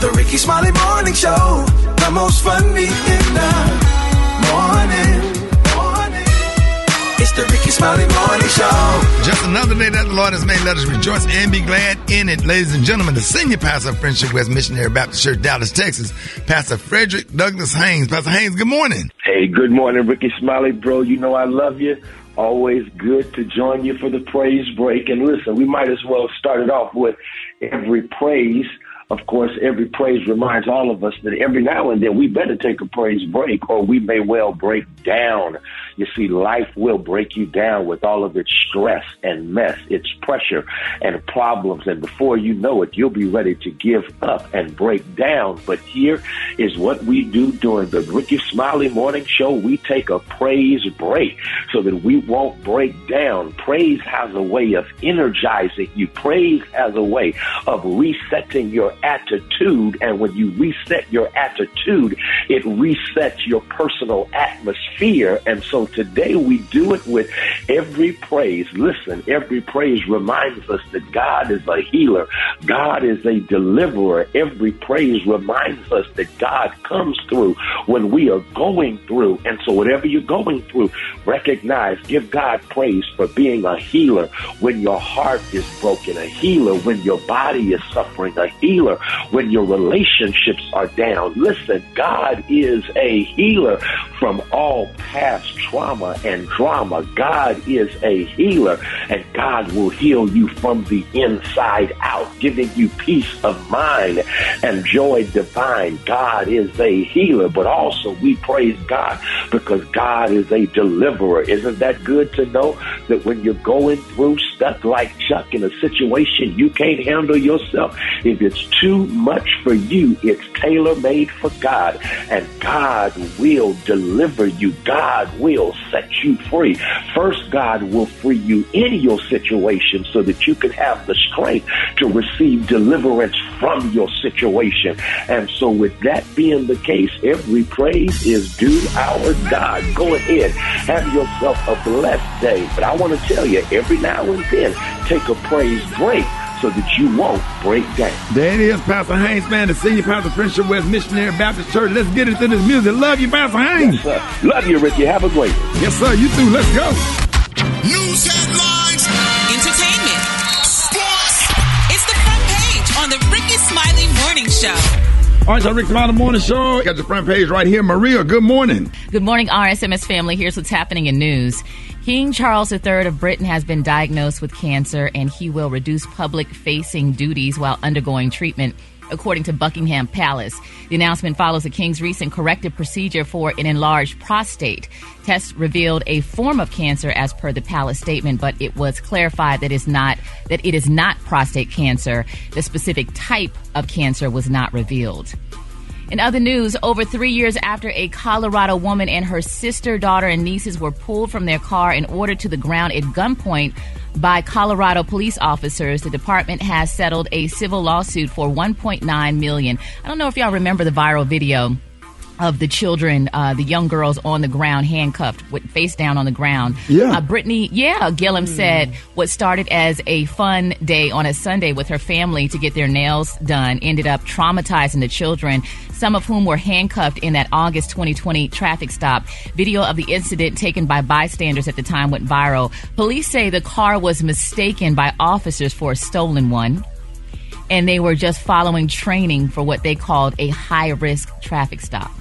The Rickey Smiley Morning Show, the most funny in the morning. It's the Rickey Smiley Morning Show. Just another day that the Lord has made. Let us rejoice and be glad in it. Ladies and gentlemen, the senior pastor of Friendship West Missionary Baptist Church, Dallas, Texas, Pastor Frederick Douglas Haynes. Pastor Haynes, good morning. Hey, good morning, Rickey Smiley, bro. You know I love you. Always good to join you for the praise break. And listen, we might as well start it off with every praise. Of course, every praise reminds all of us that every now and then we better take a praise break or we may well break down. You see, life will break you down with all of its stress and mess, its pressure and problems. And before you know it, you'll be ready to give up and break down. But here is what we do during the Rickey Smiley Morning Show. We take a praise break so that we won't break down. Praise has a way of energizing you. Praise has a way of resetting your attitude, and when you reset your attitude, it resets your personal atmosphere. And so today we do it with every praise. Listen, every praise reminds us that God is a healer. God is a deliverer. Every praise reminds us that God comes through when we are going through. And so whatever you're going through, recognize, give God praise for being a healer when your heart is broken, a healer when your body is suffering, a healer when your relationships are down. Listen, God is a healer from all past trauma and drama. God is a healer, and God will heal you from the inside out, giving you peace of mind and joy divine. God is a healer, but also we praise God because God is a deliverer. Isn't that good to know that when you're going through stuff like Chuck in a situation you can't handle yourself, if it's too much for you, it's tailor-made for God, and God will deliver you. God will set you free. First, God will free you in your situation so that you can have the strength to receive deliverance from your situation. And so with that being the case, every praise is due our God. Go ahead, have yourself a blessed day. But I want to tell you, every now and then, take a praise break so that you won't break down. There it is, Pastor Haynes, man, the senior pastor of Friendship West Missionary Baptist Church. Let's get into this music. Love you, Pastor Haynes. Yes, sir. Love you, Ricky. Have a great day. Yes, sir. You too. Let's go. News headlines. Entertainment. Sports. It's the front page on the Rickey Smiley Morning Show. All right, so Rick Smiley Morning Show. Got the front page right here. Maria, good morning. Good morning, RSMS family. Here's what's happening in news. King Charles III of Britain has been diagnosed with cancer, and he will reduce public-facing duties while undergoing treatment, according to Buckingham Palace. The announcement follows the King's recent corrective procedure for an enlarged prostate. Tests revealed a form of cancer as per the palace statement, but it was clarified that it is not prostate cancer. The specific type of cancer was not revealed. In other news, over 3 years after a Colorado woman and her sister, daughter, and nieces were pulled from their car and ordered to the ground at gunpoint by Colorado police officers, the department has settled a civil lawsuit for $1.9 million. I don't know if y'all remember the viral video of the children, the young girls on the ground, handcuffed, with face down on the ground. Yeah. Brittany Gillum said what started as a fun day on a Sunday with her family to get their nails done ended up traumatizing the children, some of whom were handcuffed in that August 2020 traffic stop. Video of the incident taken by bystanders at the time went viral. Police say the car was mistaken by officers for a stolen one, and they were just following training for what they called a high-risk traffic stop.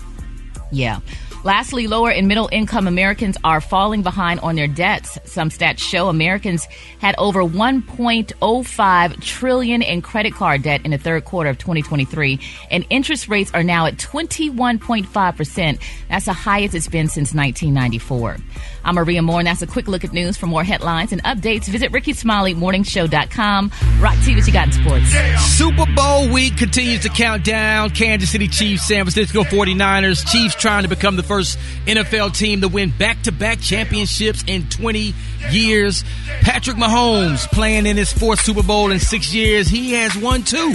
Yeah. Lastly, lower and middle income Americans are falling behind on their debts. Some stats show Americans had over $1.05 trillion in credit card debt in the third quarter of 2023, and interest rates are now at 21.5%. That's the highest it's been since 1994. I'm Maria Moore, and that's a quick look at news. For more headlines and updates, visit RickeySmileyMorningShow.com. Rock T, what you got in sports? Yeah. Super Bowl week continues to count down. Kansas City Chiefs, San Francisco 49ers. Chiefs trying to become the first NFL team to win back-to-back championships in 20 years. Patrick Mahomes playing in his fourth Super Bowl in 6 years. He has won two.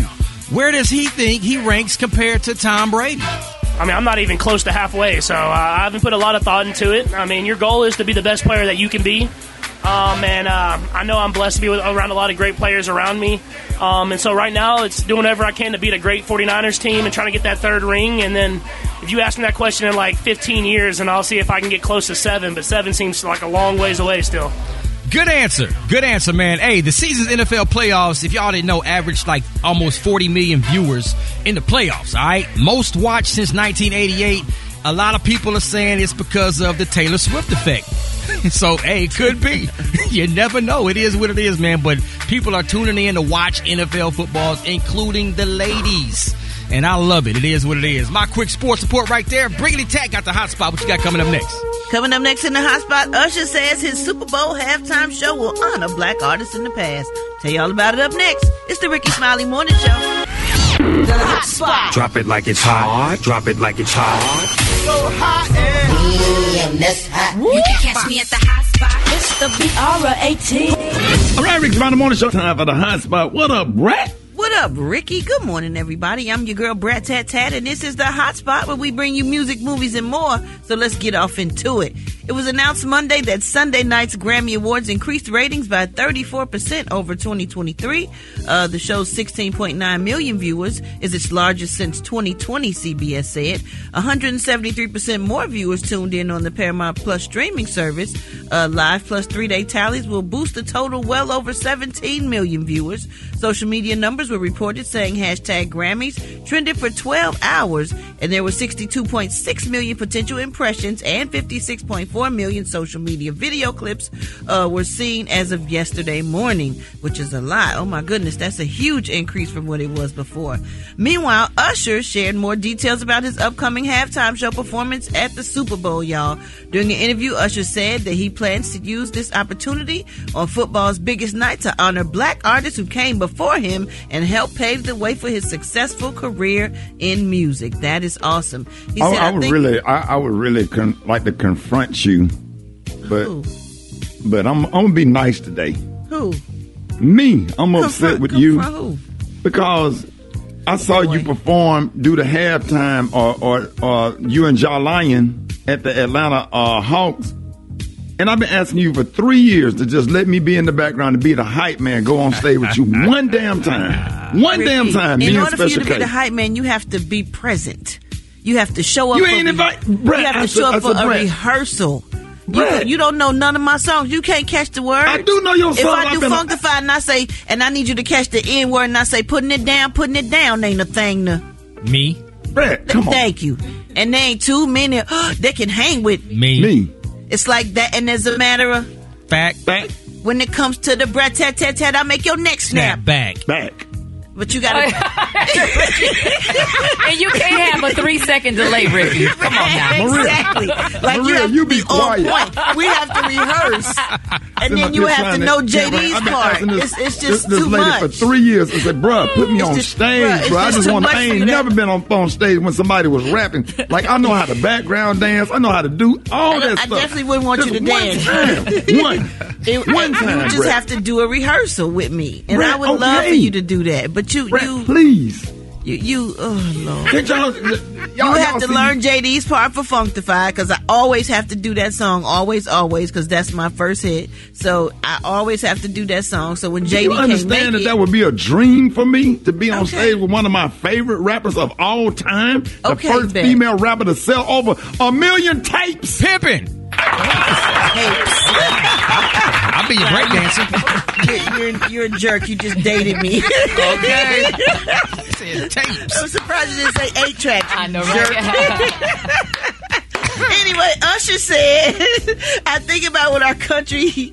Where does he think he ranks compared to Tom Brady? I mean, I'm not even close to halfway, so I haven't put a lot of thought into it. I mean, your goal is to be the best player that you can be. And I know I'm blessed to be around a lot of great players around me. And so right now it's doing whatever I can to beat a great 49ers team and trying to get that third ring. And then if you ask me that question in like 15 years, and I'll see if I can get close to 7. But 7 seems like a long ways away still. Good answer. Good answer, man. Hey, the season's NFL playoffs, if y'all didn't know, averaged like almost 40 million viewers in the playoffs, all right? Most watched since 1988. A lot of people are saying it's because of the Taylor Swift effect. So, hey, it could be. You never know. It is what it is, man. But people are tuning in to watch NFL footballs, including the ladies. And I love it. It is what it is. My quick sports report right there. Briggity Tack got the hot spot. What you got coming up next? Coming up next in the hot spot, Usher says his Super Bowl halftime show will honor black artists in the past. Tell you all about it up next. It's the Rickey Smiley Morning Show. The hot spot. Drop it like it's hot. Drop it like it's hot. So hot and that's hot. You can catch me at the hot spot. It's the BR18. All right, Rickey Smiley Morning Show. Time for the hot spot. What up, Brett? What up, Ricky? Good morning, everybody. I'm your girl, Brat Tat Tat, and this is the hot spot where we bring you music, movies, and more. So let's get off into it. It was announced Monday that Sunday night's Grammy Awards increased ratings by 34% over 2023. The show's 16.9 million viewers is its largest since 2020, CBS said. 173% more viewers tuned in on the Paramount Plus streaming service. Live plus 3-day tallies will boost the total well over 17 million viewers. Social media numbers were reported saying hashtag Grammys trended for 12 hours, and there were 62.6 million potential impressions and 56.4 million social media video clips were seen as of yesterday morning, which is a lot. Oh my goodness, that's a huge increase from what it was before. Meanwhile, Usher shared more details about his upcoming halftime show performance at the Super Bowl, y'all. During an interview, Usher said that he plans to use this opportunity on football's biggest night to honor black artists who came before him and helped pave the way for his successful career in music. That is awesome. He said, I would really like to confront you, but who? But I'm gonna be nice today. Who? Me. I'm upset with you who? Because I saw you perform, do the halftime, or you and Ja Lion at the Atlanta Hawks. And I've been asking you for 3 years to just let me be in the background and be the hype man, go on stage with you one damn time. One Ricky, damn time. In order for you to be the hype man, you have to be present. You have to show up for a rehearsal. You don't know none of my songs. You can't catch the words. I do know your songs. If I do Funkdafied and I say, and I need you to catch the N word, and I say, putting it down ain't a thing to me. Brett, come on. Thank you. And there ain't too many that can hang with me. It's like that, and as a matter of fact. When it comes to the Brat Tat Tat Tat, I make your neck snap. Back. But you gotta. And you can't have a 3-second delay, Ricky. Come on now. Exactly. Like Maria, you be quiet. On point. We have to rehearse. And then you have to know JD's part. It's just this too lady much. For 3 years, I said, bruh, put me on stage, bruh. I ain't never been on stage when somebody was rapping. Like, I know how to background dance. I know how to do all that stuff. I definitely wouldn't want you to dance. One time, you just have to do a rehearsal with me. And I would love for you to do that. But oh Lord, y'all have to learn JD's part for Funkdafied, because I always have to do that song, always, because that's my first hit. So I always have to do that song. So when JD, you understand that would be a dream for me to be on stage with one of my favorite rappers of all time, the first female rapper to sell over 1 million tapes, pimping. I'll be your breakdancer. You're a jerk. You just dated me. Okay. Tapes. I'm surprised you didn't say 8 tracks. I know, right? Anyway, Usher said, I think about what our country...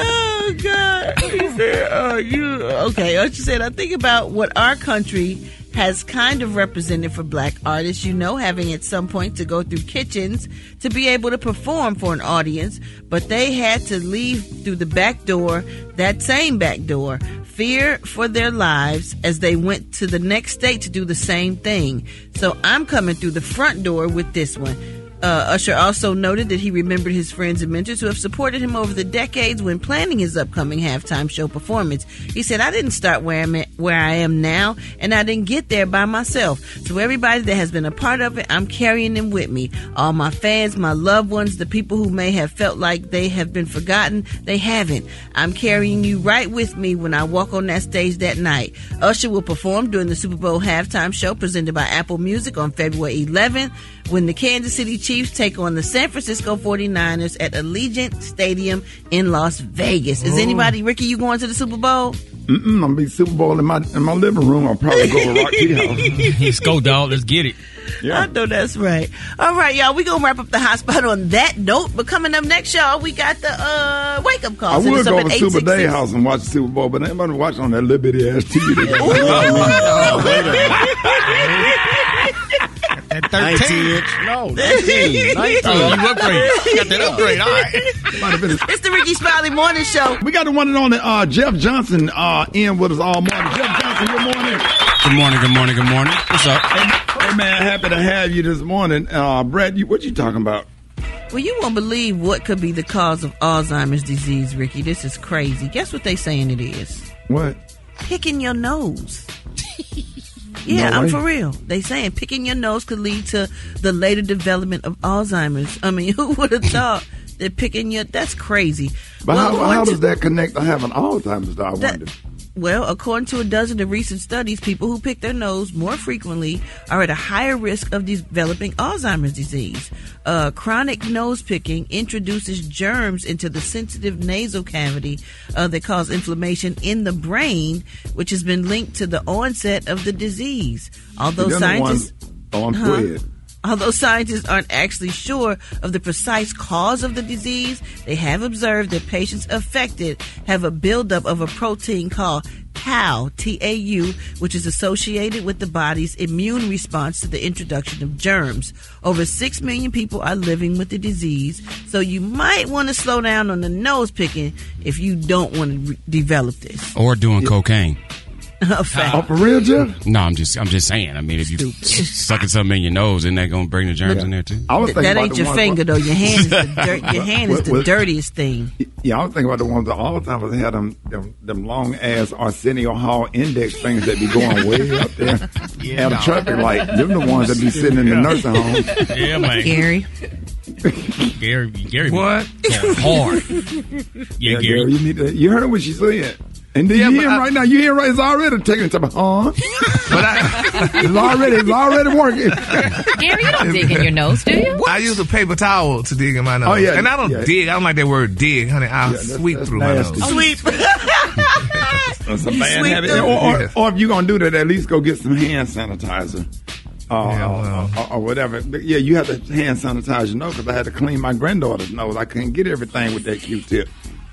Oh, God. He said, Usher said, I think about what our country has kind of represented for black artists, you know, having at some point to go through kitchens to be able to perform for an audience, but they had to leave through the back door, that same back door, fear for their lives as they went to the next state to do the same thing. So I'm coming through the front door with this one. Usher also noted that he remembered his friends and mentors who have supported him over the decades when planning his upcoming halftime show performance. He said, I didn't start where I'm at, where I am now, and I didn't get there by myself. So everybody that has been a part of it, I'm carrying them with me. All my fans, my loved ones, the people who may have felt like they have been forgotten, they haven't. I'm carrying you right with me when I walk on that stage that night. Usher will perform during the Super Bowl halftime show presented by Apple Music on February 11th when the Kansas City Chiefs take on the San Francisco 49ers at Allegiant Stadium in Las Vegas. Is anybody, Ricky, you going to the Super Bowl? Mm-mm, I'm going to be Super Bowl in my living room. I'll probably go to Rocky House. Let's go, dog. Let's get it. Yeah. I know that's right. All right, y'all. We're going to wrap up the hot spot on that note. But coming up next, y'all, we got the wake-up call. I would go to Super Day House and watch the Super Bowl, but anybody watching on that little bitty-ass TV. At 13. 19. Oh, you upgrade. You got that upgrade. All right. It's the Rickey Smiley Morning Show. We got the one and only Jeff Johnson in with us all morning. Jeff Johnson, good morning. Good morning, good morning, good morning. What's up? Hey, man, happy to have you this morning. Brad, what you talking about? Well, you won't believe what could be the cause of Alzheimer's disease, Ricky. This is crazy. Guess what they saying it is? What? Picking your nose. Yeah, no, I'm for real. They saying picking your nose could lead to the later development of Alzheimer's. I mean, who would have thought that that's crazy. But how does that connect to having Alzheimer's, I wonder? Well, according to a dozen of recent studies, people who pick their nose more frequently are at a higher risk of developing Alzheimer's disease. Chronic nose picking introduces germs into the sensitive nasal cavity that cause inflammation in the brain, which has been linked to the onset of the disease. Although scientists aren't actually sure of the precise cause of the disease, they have observed that patients affected have a buildup of a protein called tau, T-A-U, which is associated with the body's immune response to the introduction of germs. Over 6 million people are living with the disease, so you might want to slow down on the nose picking if you don't want to develop this. Or doing cocaine. For real, Jeff? No, I'm just saying. I mean, if you sucking something in your nose, isn't that gonna bring the germs in there too? I was thinking that about ain't your finger though. Your hand is the dirtiest thing. Yeah, I was thinking about the ones that all the time had them long ass Arsenio Hall index things that be going way up there. Yeah, out of traffic light. Them the ones that be sitting in the nursing home. Yeah, man. Gary. What? Going hard. Yeah, Gary. You heard what she said. And then you hear him right now. You hear right? It's already taking it to my arm. It's already working. Gary, you don't dig in your nose, do you? What? I use a paper towel to dig in my nose. Oh, yeah, and I don't dig. I don't like that word dig, honey. I sweep through my nose. Sweep. That's a bad habit. Or if you're going to do that, at least go get some hand sanitizer. Or whatever. But yeah, you have to hand sanitize your nose because I had to clean my granddaughter's nose. I couldn't get everything with that Q-tip.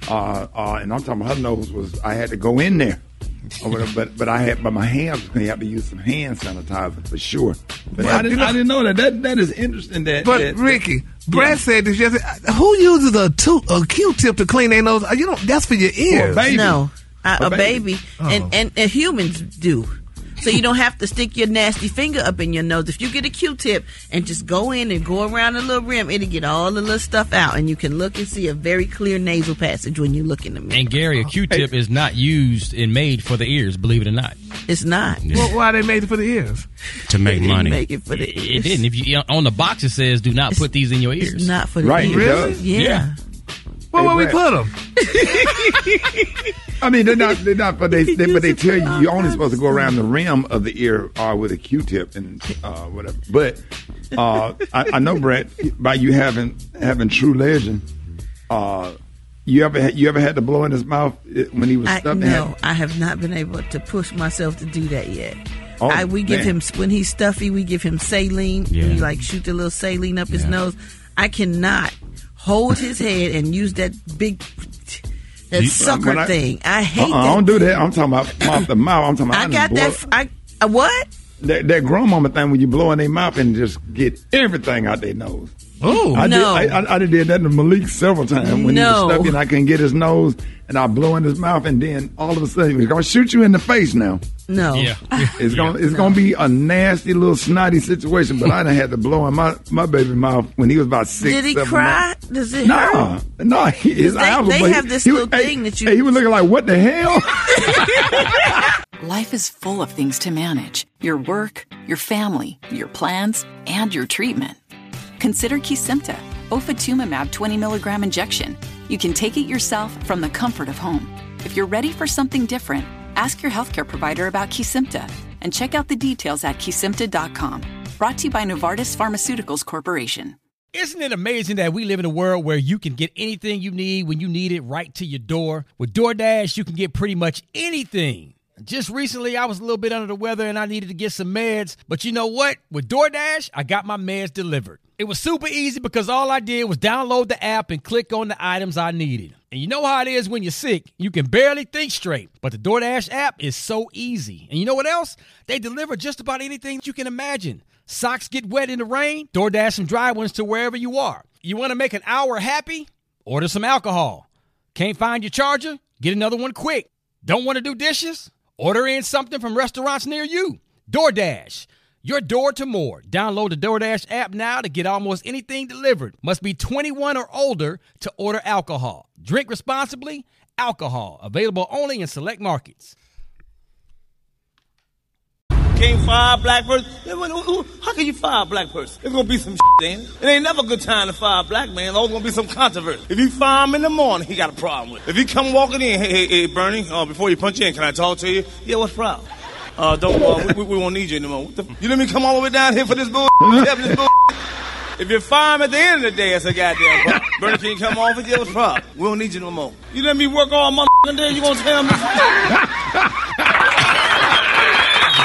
And I'm talking about her nose I had to go in there. But my hands was going to have to use some hand sanitizer for sure. But I didn't know that. That is interesting. Ricky, Brad said this yesterday. Who uses a Q-tip to clean their nose? You don't. That's for your ears. A baby. Oh. And humans do. So you don't have to stick your nasty finger up in your nose. If you get a Q-tip and just go in and go around the little rim, it'll get all the little stuff out, and you can look and see a very clear nasal passage when you look in the mirror. And Gary, a Q-tip is not used and made for the ears, believe it or not. It's not. Yeah. Well, why they made it for the ears? To make money. Make it for the ears. It didn't. If you on the box it says, do not put these in your ears. It's not for the ears. Really? Yeah. Well, where we put them? I mean, they're not. But they tell you you're only supposed to go around the rim of the ear with a Q-tip and whatever. But I know, Brett, by you having True Legend, you ever had to blow in his mouth when he was stuffed? No, I have not been able to push myself to do that yet. Oh, we give him, when he's stuffy, we give him saline. Yeah. We like shoot the little saline up his nose. I cannot hold his head and use that big sucker thing. I hate that. I don't do that. I'm talking about mouth to mouth. I'm talking about. What? That grandmama thing when you blow in their mouth and just get everything out their nose. Oh, I did that to Malik several times when he was stuffy and I couldn't get his nose and I blow in his mouth and then all of a sudden he's gonna shoot you in the face now. No, it's gonna be a nasty little snotty situation. But I done had to blow in my baby's mouth when he was about 6. Did he cry? Months. Does it hurt? No. His eyes they have this little thing that you. He was looking like, what the hell? Life is full of things to manage: your work, your family, your plans, and your treatment. Consider Kesimpta, Ofatumumab 20-milligram injection. You can take it yourself from the comfort of home. If you're ready for something different, ask your healthcare provider about Kesimpta and check out the details at Kesimpta.com. Brought to you by Novartis Pharmaceuticals Corporation. Isn't it amazing that we live in a world where you can get anything you need when you need it right to your door? With DoorDash, you can get pretty much anything. Just recently, I was a little bit under the weather and I needed to get some meds. But you know what? With DoorDash, I got my meds delivered. It was super easy because all I did was download the app and click on the items I needed. And you know how it is when you're sick. You can barely think straight. But the DoorDash app is so easy. And you know what else? They deliver just about anything that you can imagine. Socks get wet in the rain, DoorDash some dry ones to wherever you are. You want to make an hour happy? Order some alcohol. Can't find your charger? Get another one quick. Don't want to do dishes? Order in something from restaurants near you. DoorDash. Your door to more. Download the DoorDash app now to get almost anything delivered. Must be 21 or older to order alcohol. Drink responsibly. Alcohol. Available only in select markets. Can't fire a black person. How can you fire a black person? It's going to be some shit, ain't it? It ain't never a good time to fire a black man. It's always going to be some controversy. If you fire him in the morning, he got a problem with it. If he come walking in, hey, Bernie, before you punch in, can I talk to you? Yeah, what's the problem? We won't need you anymore. You let me come all the way down here for this bull. If you fire him at the end of the day, it's a goddamn problem. Bernie can't come off with you, what's the problem? We don't need you no more. You let me work all motherfucking day, you going to tell me?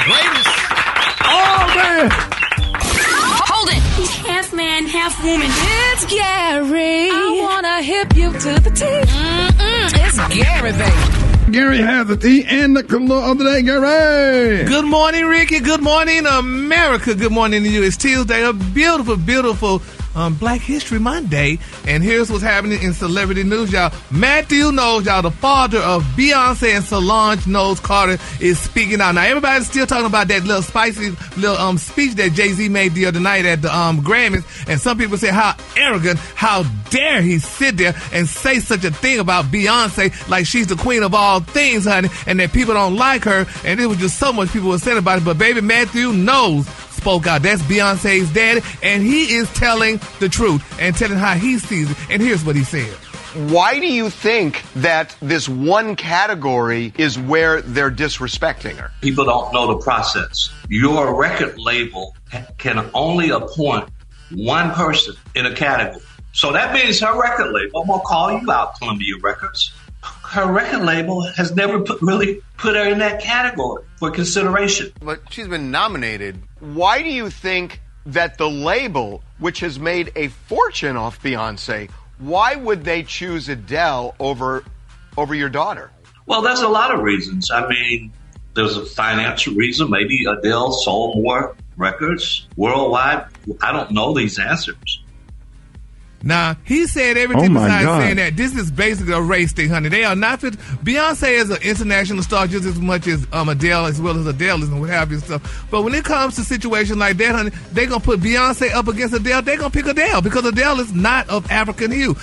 Greatest. Oh, man. Hold it. He's half man, half woman. It's Gary. I want to hip you to the teeth. It's Gary, baby. Gary has the tea and the color of the day, Gary. Good morning, Ricky. Good morning, America. Good morning to you. It's Tuesday, a beautiful, beautiful Black History Monday. And here's what's happening in celebrity news, y'all. Matthew Knowles, y'all, the father of Beyonce and Solange Knowles Carter, is speaking out. Now, everybody's still talking about that little spicy little speech that Jay-Z made the other night at the Grammys. And some people say, how arrogant, how dare he sit there and say such a thing about Beyonce, like she's the queen of all things, honey, and that people don't like her. And it was just so much people were saying about it. But baby, Matthew Knowles spoke out. That's Beyonce's daddy, and he is telling the truth and telling how he sees it. And here's what he said. Why do you think that this one category is where they're disrespecting her? People don't know the process. Your record label can only appoint one person in a category. So that means her record label, I'm going to call you out, Columbia Records. Her record label has never really put her in that category for consideration. But she's been nominated. Why do you think that the label, which has made a fortune off Beyonce, why would they choose Adele over your daughter? Well, there's a lot of reasons. I mean, there's a financial reason. Maybe Adele sold more records worldwide. I don't know these answers. Now, he said everything besides saying that this is basically a race thing, honey. They are not fit. Beyonce is an international star just as much as Adele, as well as Adele is and what have you and stuff. But when it comes to situations like that, honey, they're going to put Beyonce up against Adele. They're going to pick Adele because Adele is not of African hue.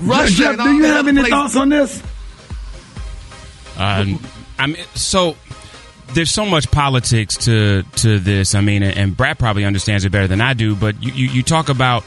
Russia, do you have any thoughts on this? I mean, so there's so much politics to this. I mean, and Brad probably understands it better than I do, but you talk about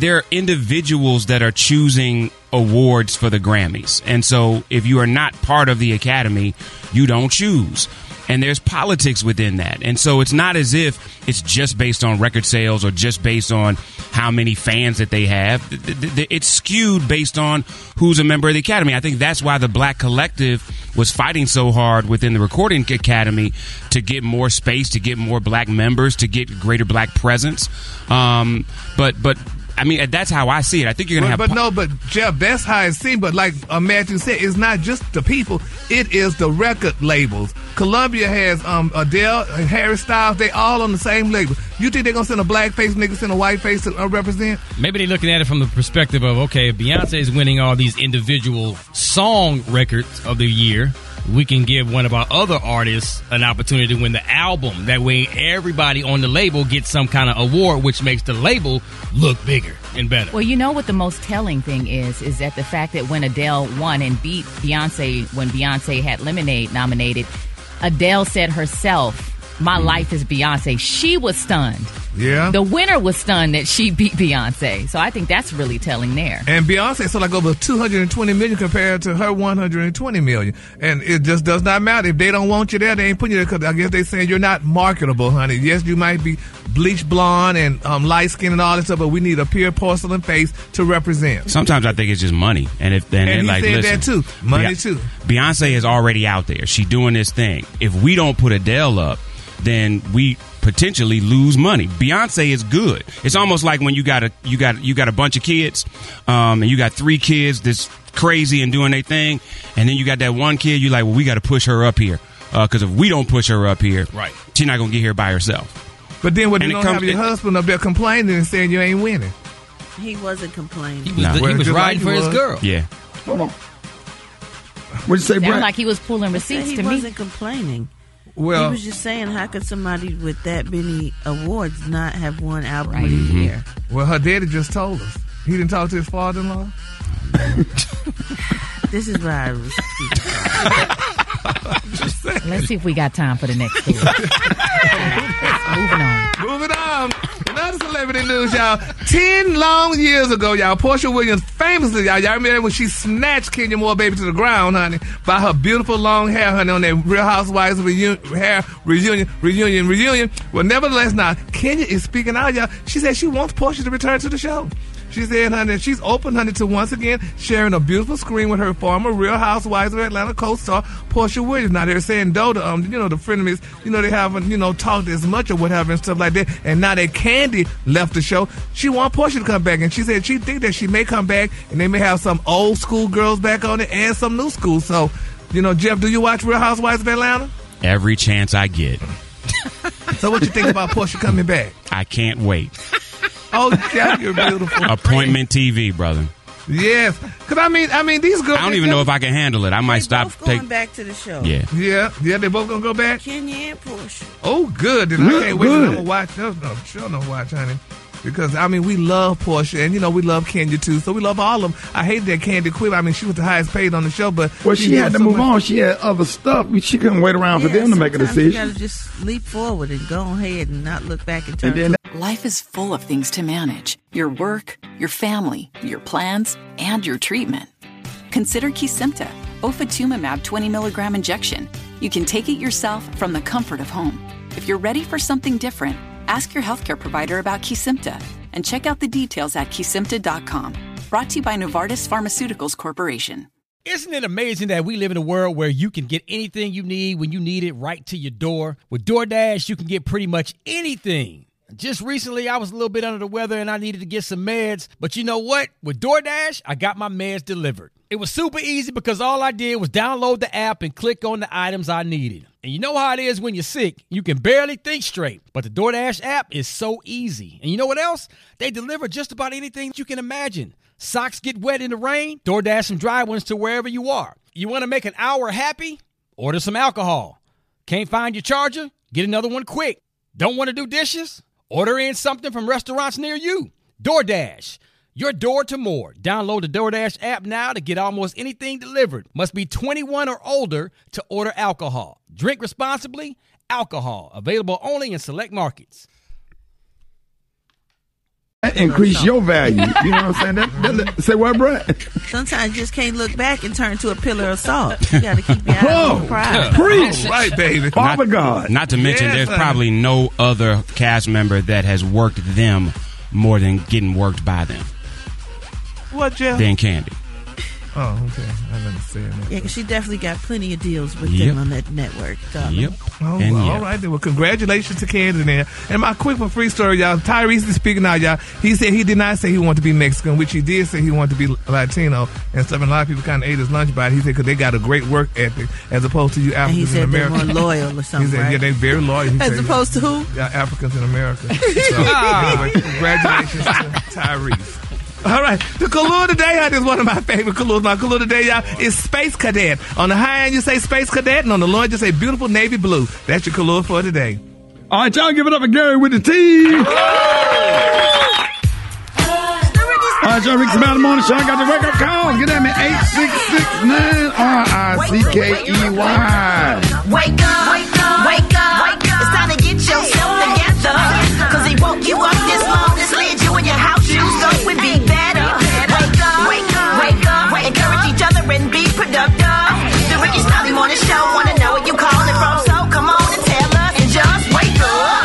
there are individuals that are choosing awards for the Grammys. And so if you are not part of the Academy, you don't choose. and there's politics within that. And so it's not as if it's just based on record sales or just based on how many fans that they have. It's skewed based on who's a member of the Academy. I think that's why the Black Collective was fighting so hard within the Recording Academy to get more space, to get more Black members, to get greater Black presence. But I mean, that's how I see it. I think you're going to have... But Jeff, that's how it's seen. But like Matthew said, it's not just the people. It is the record labels. Columbia has Adele and Harry Styles. They all on the same label. You think they're going to send a black-faced nigga, send a white-faced to represent? Maybe they're looking at it from the perspective of, okay, if Beyonce is winning all these individual song records of the year, we can give one of our other artists an opportunity to win the album. That way everybody on the label gets some kind of award, which makes the label look bigger and better. Well, you know what the most telling thing is that the fact that when Adele won and beat Beyonce, when Beyonce had Lemonade nominated, Adele said herself, my life is Beyonce. She was stunned. Yeah. The winner was stunned that she beat Beyonce. So I think that's really telling there. And Beyonce sold like over 220 million compared to her 120 million. And it just does not matter. If they don't want you there, they ain't putting you there because I guess they saying you're not marketable, honey. Yes, you might be bleach blonde and light skin and all that stuff, but we need a pure porcelain face to represent. Sometimes I think it's just money. And if then and he like, said listen, that too. Money too. Beyonce is already out there. She doing this thing. If we don't put Adele up, then we potentially lose money. Beyonce is good. It's almost like when you got a bunch of kids, and you got three kids that's crazy and doing their thing, and then you got that one kid. You're like, well, we got to push her up here because if we don't push her up here, right, she's not gonna get here by herself. But then when you don't have your husband up there complaining and saying you ain't winning, he wasn't complaining. He was riding for his girl. Yeah. Hold on. What'd you say, Brad? Like he was pulling receipts to me. He wasn't complaining. Well, he was just saying, how could somebody with that many awards not have won album of the year? Well, her daddy just told us. He didn't talk to his father-in-law? This is what I was speaking. Let's see if we got time for the next story. Moving on. Another celebrity news, y'all. 10 long years ago, y'all, Portia Williams famously, y'all remember when she snatched Kenya Moore baby to the ground, honey, by her beautiful long hair, honey, on that Real Housewives reunion. Well, nevertheless, now, Kenya is speaking out, y'all. She said she wants Portia to return to the show. She said, honey, she's open, honey, to once again sharing a beautiful screen with her former Real Housewives of Atlanta co-star, Portia Williams. Now, they're saying, though, the frenemies, they haven't, talked as much or whatever and stuff like that. And now that Candy left the show, she wants Portia to come back. And she said she thinks that she may come back and they may have some old school girls back on it and some new school. So, Jeff, do you watch Real Housewives of Atlanta? Every chance I get. So what you think about Portia coming back? I can't wait. Oh, Jeff, you're beautiful. Appointment TV, brother. Yes, because I mean, these girls. I don't even know if I can handle it. I might stop. Going back to the show. Yeah. They both gonna go back. Kenya and Portia. Oh, good. Then I can't wait to watch. Watch, honey. Because, we love Portia, and, we love Candy, too. So we love all of them. I hate that Candy quit. She was the highest paid on the show, but... Well, she had to move on. She had other stuff. She couldn't wait around for them to make a decision. You got to just leap forward and go ahead and not look back and turn. Life is full of things to manage. Your work, your family, your plans, and your treatment. Consider Kesimpta, Ofatumumab 20-milligram injection. You can take it yourself from the comfort of home. If you're ready for something different, ask your healthcare provider about Kesimpta and check out the details at Kesimpta.com. Brought to you by Novartis Pharmaceuticals Corporation. Isn't it amazing that we live in a world where you can get anything you need when you need it right to your door? With DoorDash, you can get pretty much anything. Just recently, I was a little bit under the weather and I needed to get some meds. But you know what? With DoorDash, I got my meds delivered. It was super easy because all I did was download the app and click on the items I needed. And you know how it is when you're sick. You can barely think straight. But the DoorDash app is so easy. And you know what else? They deliver just about anything that you can imagine. Socks get wet in the rain. DoorDash some dry ones to wherever you are. You want to make an hour happy? Order some alcohol. Can't find your charger? Get another one quick. Don't want to do dishes? Order in something from restaurants near you. DoorDash, your door to more. Download the DoorDash app now to get almost anything delivered. Must be 21 or older to order alcohol. Drink responsibly. Alcohol available only in select markets. Increase your value. You know what I'm saying? Say what, bro? Sometimes you just can't look back and turn to a pillar of salt. You got to keep your eyes on the prize. Preach, right, baby. Father God. Not to mention, there's probably no other cast member that has worked them more than getting worked by them. What, Jeff? Than Candy. Oh, okay. I understand that. Yeah, because she definitely got plenty of deals with them on that network. Yep. Oh, all right then. Well, congratulations to Candy there. And my quick but free story, y'all. Tyrese is speaking out, y'all. He said he did not say he wanted to be Mexican, which he did say he wanted to be Latino and stuff. And a lot of people kind of ate his lunch bite. He said because they got a great work ethic as opposed to you Africans in America. He said they're more loyal or something. He said, yeah, they're very loyal. He as opposed to who? Yeah, Africans in America. So, anyway, congratulations to Tyrese. All right, the Kalua today, this is one of my favorite Kaluas. My Kalua today, y'all, is Space Cadet. On the high end, you say Space Cadet, and on the low end, you say beautiful navy blue. That's your Kalua for today. All right, y'all, give it up for Gary with the tea. All right, y'all, Rickey Smiley Morning Show. I got your wake-up call. Get at me, 8669-RICKEY. Wake up, wake up, wake up. It's time to get yourself together, because he woke you up this long, this led you in your house shoes, so we be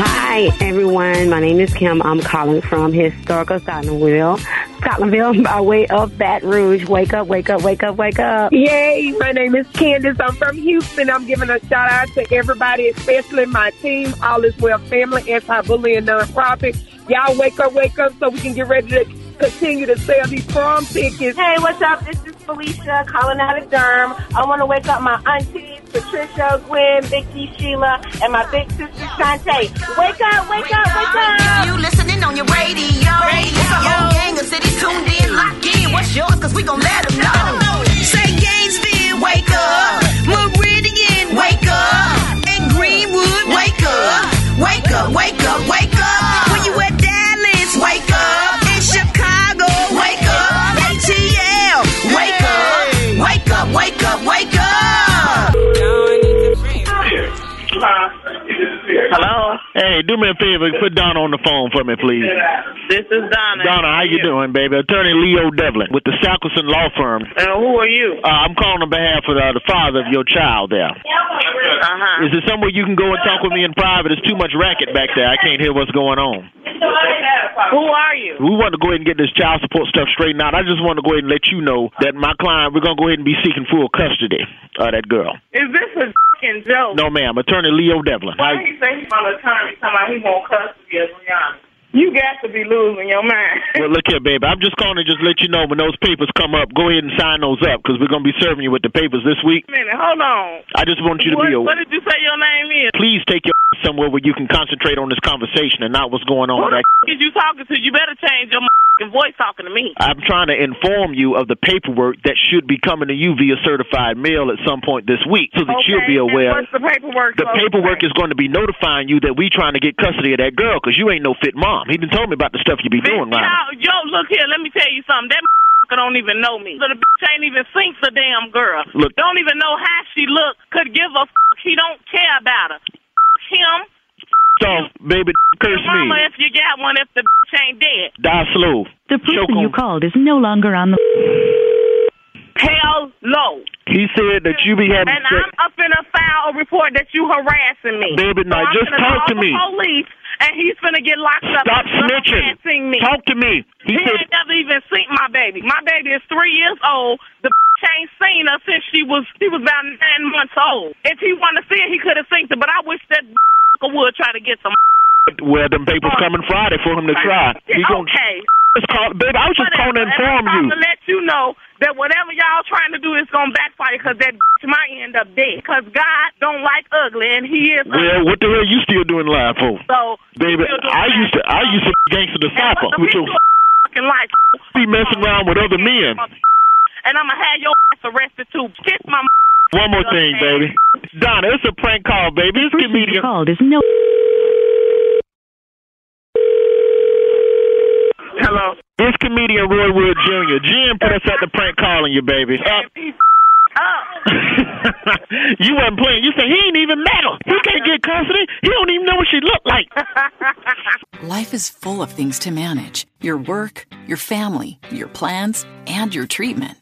Hi, everyone. My name is Kim. I'm calling from historical Scotlandville by way of Baton Rouge. Wake up, wake up, wake up, wake up. Yay. My name is Candace. I'm from Houston. I'm giving a shout out to everybody, especially my team, All Is Well Family, Anti-Bullying Nonprofit. Y'all wake up so we can get ready to continue to sell these prom tickets. Hey, what's up? This is Felicia calling out of Durham. I want to wake up my aunties, Patricia, Gwen, Vicky, Sheila, and my big sister, Shante. Wake up, wake up, wake up. You listening on your radio. It's a whole gang of cities tuned in, locked in. What's yours? Because we going to let them know. Say Gainesville, wake up. Meridian, wake up. And Greenwood, wake up. Wake up, wake up, wake up. When you at Dallas, wake up. Chicago, wake up, ATL, wake up, wake up, wake up. Hello? Hey, do me a favor, put Donna on the phone for me, please. This is Donna. Donna, how you doing, baby? Attorney Leo Devlin with the Shackleton Law Firm. And who are you? I'm calling on behalf of the father of your child there. Is there somewhere you can go and talk with me in private? There's too much racket back there. I can't hear what's going on. Who are you? We want to go ahead and get this child support stuff straightened out. I just want to go ahead and let you know that my client, we're going to go ahead and be seeking full custody of that girl. Is this a fucking joke? No, ma'am. Attorney Leo Devlin. Why did he say he's an attorney talking about he won't custody of Rihanna? You got to be losing your mind. Well, look here, baby. I'm just calling to just let you know when those papers come up, go ahead and sign those up because we're going to be serving you with the papers this week. Wait a minute. Hold on. I just want you to be aware. What did you say your name is? Please take your somewhere where you can concentrate on this conversation and not what's going on. Who the is you talking to? You better change your voice talking to me. I'm trying to inform you of the paperwork that should be coming to you via certified mail at some point this week so that you'll be aware. What's the paperwork? The paperwork is going to be notifying you that we trying to get custody of that girl because you ain't no fit mom. He done told me about the stuff you be doing right now. Yo, look here. Let me tell you something. That don't even know me. So the bitch ain't even sinks a damn girl. Look, don't even know how she look. Could give a fuck. He don't care about her. Him. So, baby, curse me. Mama, if you got one, if the bitch ain't dead. Die slow. The person you called is no longer on the... Hell no. He said that you be having... And I'm up in a file report that you harassing me. Baby, now so just talk to me. Police, and he's finna get locked up. Stop snitching. Me. Talk to me. He ain't never even seen my baby. My baby is 3 years old. The ain't seen her since she was about 9 months old. If he wanted to see it, he could have seen it, but I wish that would try to get some. Well, them papers coming Friday for him to try. He baby, I was just calling to inform you. To let you know that whatever y'all trying to do is going to backfire because that bitch might end up dead. Because God don't like ugly, and he is ugly. Well, what the hell you still doing live for? So, baby, I used to gangster the stopper with your fucking life. Be messing around with other men. And I'm going to have your ass arrested, too. Kiss my one more thing, baby. Donna, it's a prank call, baby. It's comedian. Hello? It's comedian Roy Wood Jr. Jim put us at the prank calling you, baby. Up. You wasn't playing. You said he ain't even met her. He can't get custody. He don't even know what she looked like. Life is full of things to manage. Your work, your family, your plans, and your treatment.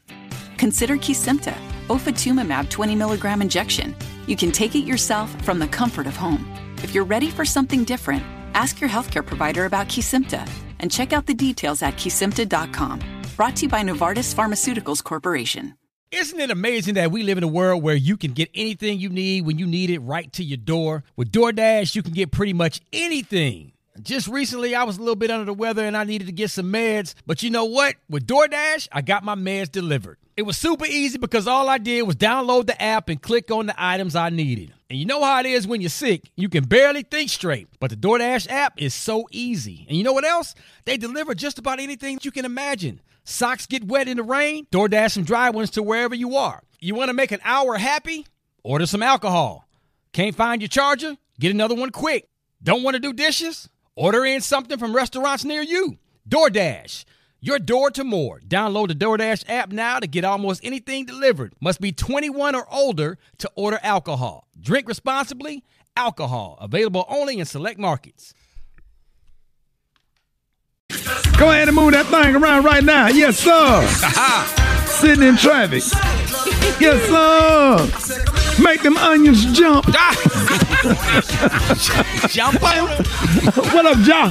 Consider Kesimpta, Ofatumumab 20-milligram injection. You can take it yourself from the comfort of home. If you're ready for something different, ask your healthcare provider about Kesimpta and check out the details at Kesimpta.com. Brought to you by Novartis Pharmaceuticals Corporation. Isn't it amazing that we live in a world where you can get anything you need when you need it right to your door? With DoorDash, you can get pretty much anything. Just recently, I was a little bit under the weather and I needed to get some meds. But you know what? With DoorDash, I got my meds delivered. It was super easy because all I did was download the app and click on the items I needed. And you know how it is when you're sick. You can barely think straight. But the DoorDash app is so easy. And you know what else? They deliver just about anything that you can imagine. Socks get wet in the rain, DoorDash some dry ones to wherever you are. You want to make an hour happy? Order some alcohol. Can't find your charger? Get another one quick. Don't want to do dishes? Order in something from restaurants near you. DoorDash, your door to more. Download the DoorDash app now to get almost anything delivered. Must be 21 or older to order alcohol. Drink responsibly. Alcohol, available only in select markets. Go ahead and move that thing around right now. Yes, sir. Sitting in traffic. Yes, sir. Make them onions jump. Jump on. What up, John?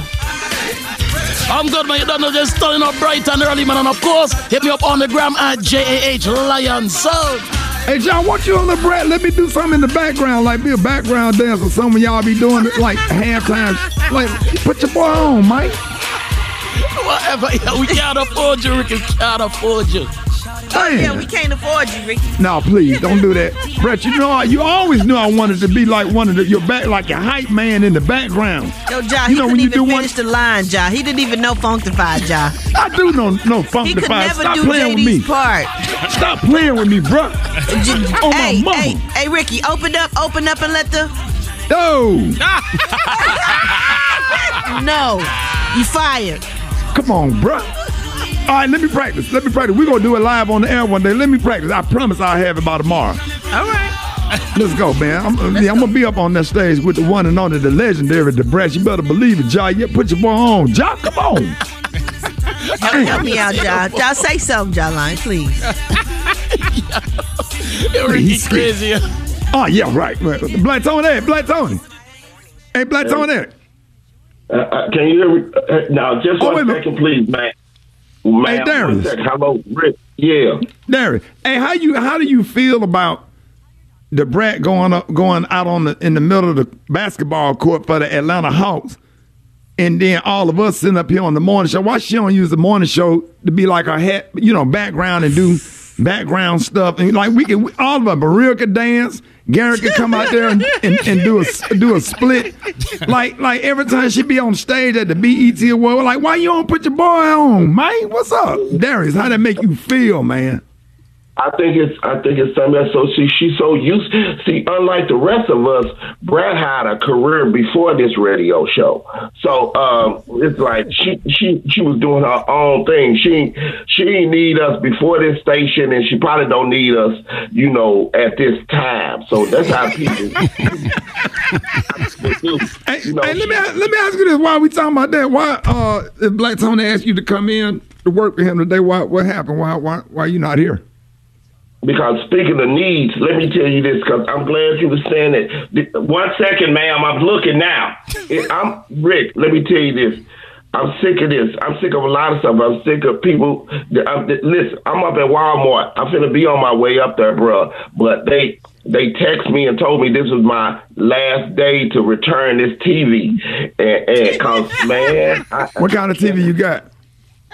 I'm good, man. You don't know, just starting up bright and early, man. And of course, hit me up on the gram at JAH Lion Soul. Hey, John, what you on the bread? Let me do something in the background, like be a background dancer. Some of y'all be doing it like halftime. Like, put your boy on, Mike. Whatever, yeah, we can't afford you, Ricky. Can't afford you. Damn. Yeah, we can't afford you, Ricky. No, please don't do that, Brett. You know, you always knew I wanted to be like one of the, your back, like your hype man in the background. Yo, Ja, you know when you do one, the line, Ja. He didn't even know Funkdafied, Ja. I do know Funkdafied. He could never stop do playing JD's with me. Part. Stop playing with me, bro. On hey, my mama. Hey, Ricky, open up, and let the. No. No, you fired. Come on, bruh. All right, let me practice. We're going to do it live on the air one day. Let me practice. I promise I'll have it by tomorrow. All right. Let's go, man. I'm going to be up on that stage with the one and only, the legendary, the Brash. You better believe it, Ja. Yeah, put your boy on. Ja, come on. Help me out, Ja. Ja, say something, Ja Line, please. He's crazy. Oh, yeah, right. Black Tony, hey, Black Tony. Hey, Black Tony. Can you hear me? Now, just one second, please, man. Hey, Darius. Hello, Rick. Yeah. Darius. Hey, how do you feel about the brat going out in the middle of the basketball court for the Atlanta Hawks, and then all of us sitting up here on the morning show? Why she don't use the morning show to be like our hat, you know, background and do background stuff? And like we can, all of us, Maria could dance. Gary could come out there and do a split. Like every time she be on stage at the BET Award, like, why you don't put your boy on, man? What's up? Darius, how that make you feel, man? I think it's something that's so she's so used. See, unlike the rest of us, Brad had a career before this radio show, so it's like she was doing her own thing. She didn't need us before this station, and she probably don't need us, you know, at this time. So that's how people. Hey, let me ask you this: why are we talking about that? Why if Black Tony asked you to come in to work with him today? What happened? Why are you not here? Because speaking of needs, let me tell you this, because I'm glad you were saying it. One second, ma'am, I'm looking now. I'm Rick, let me tell you this. I'm sick of this. I'm sick of a lot of stuff. I'm sick of people. Listen, I'm up at Walmart. I'm finna be on my way up there, bro. But they text me and told me this was my last day to return this TV. And cause, man. What kind of TV you got?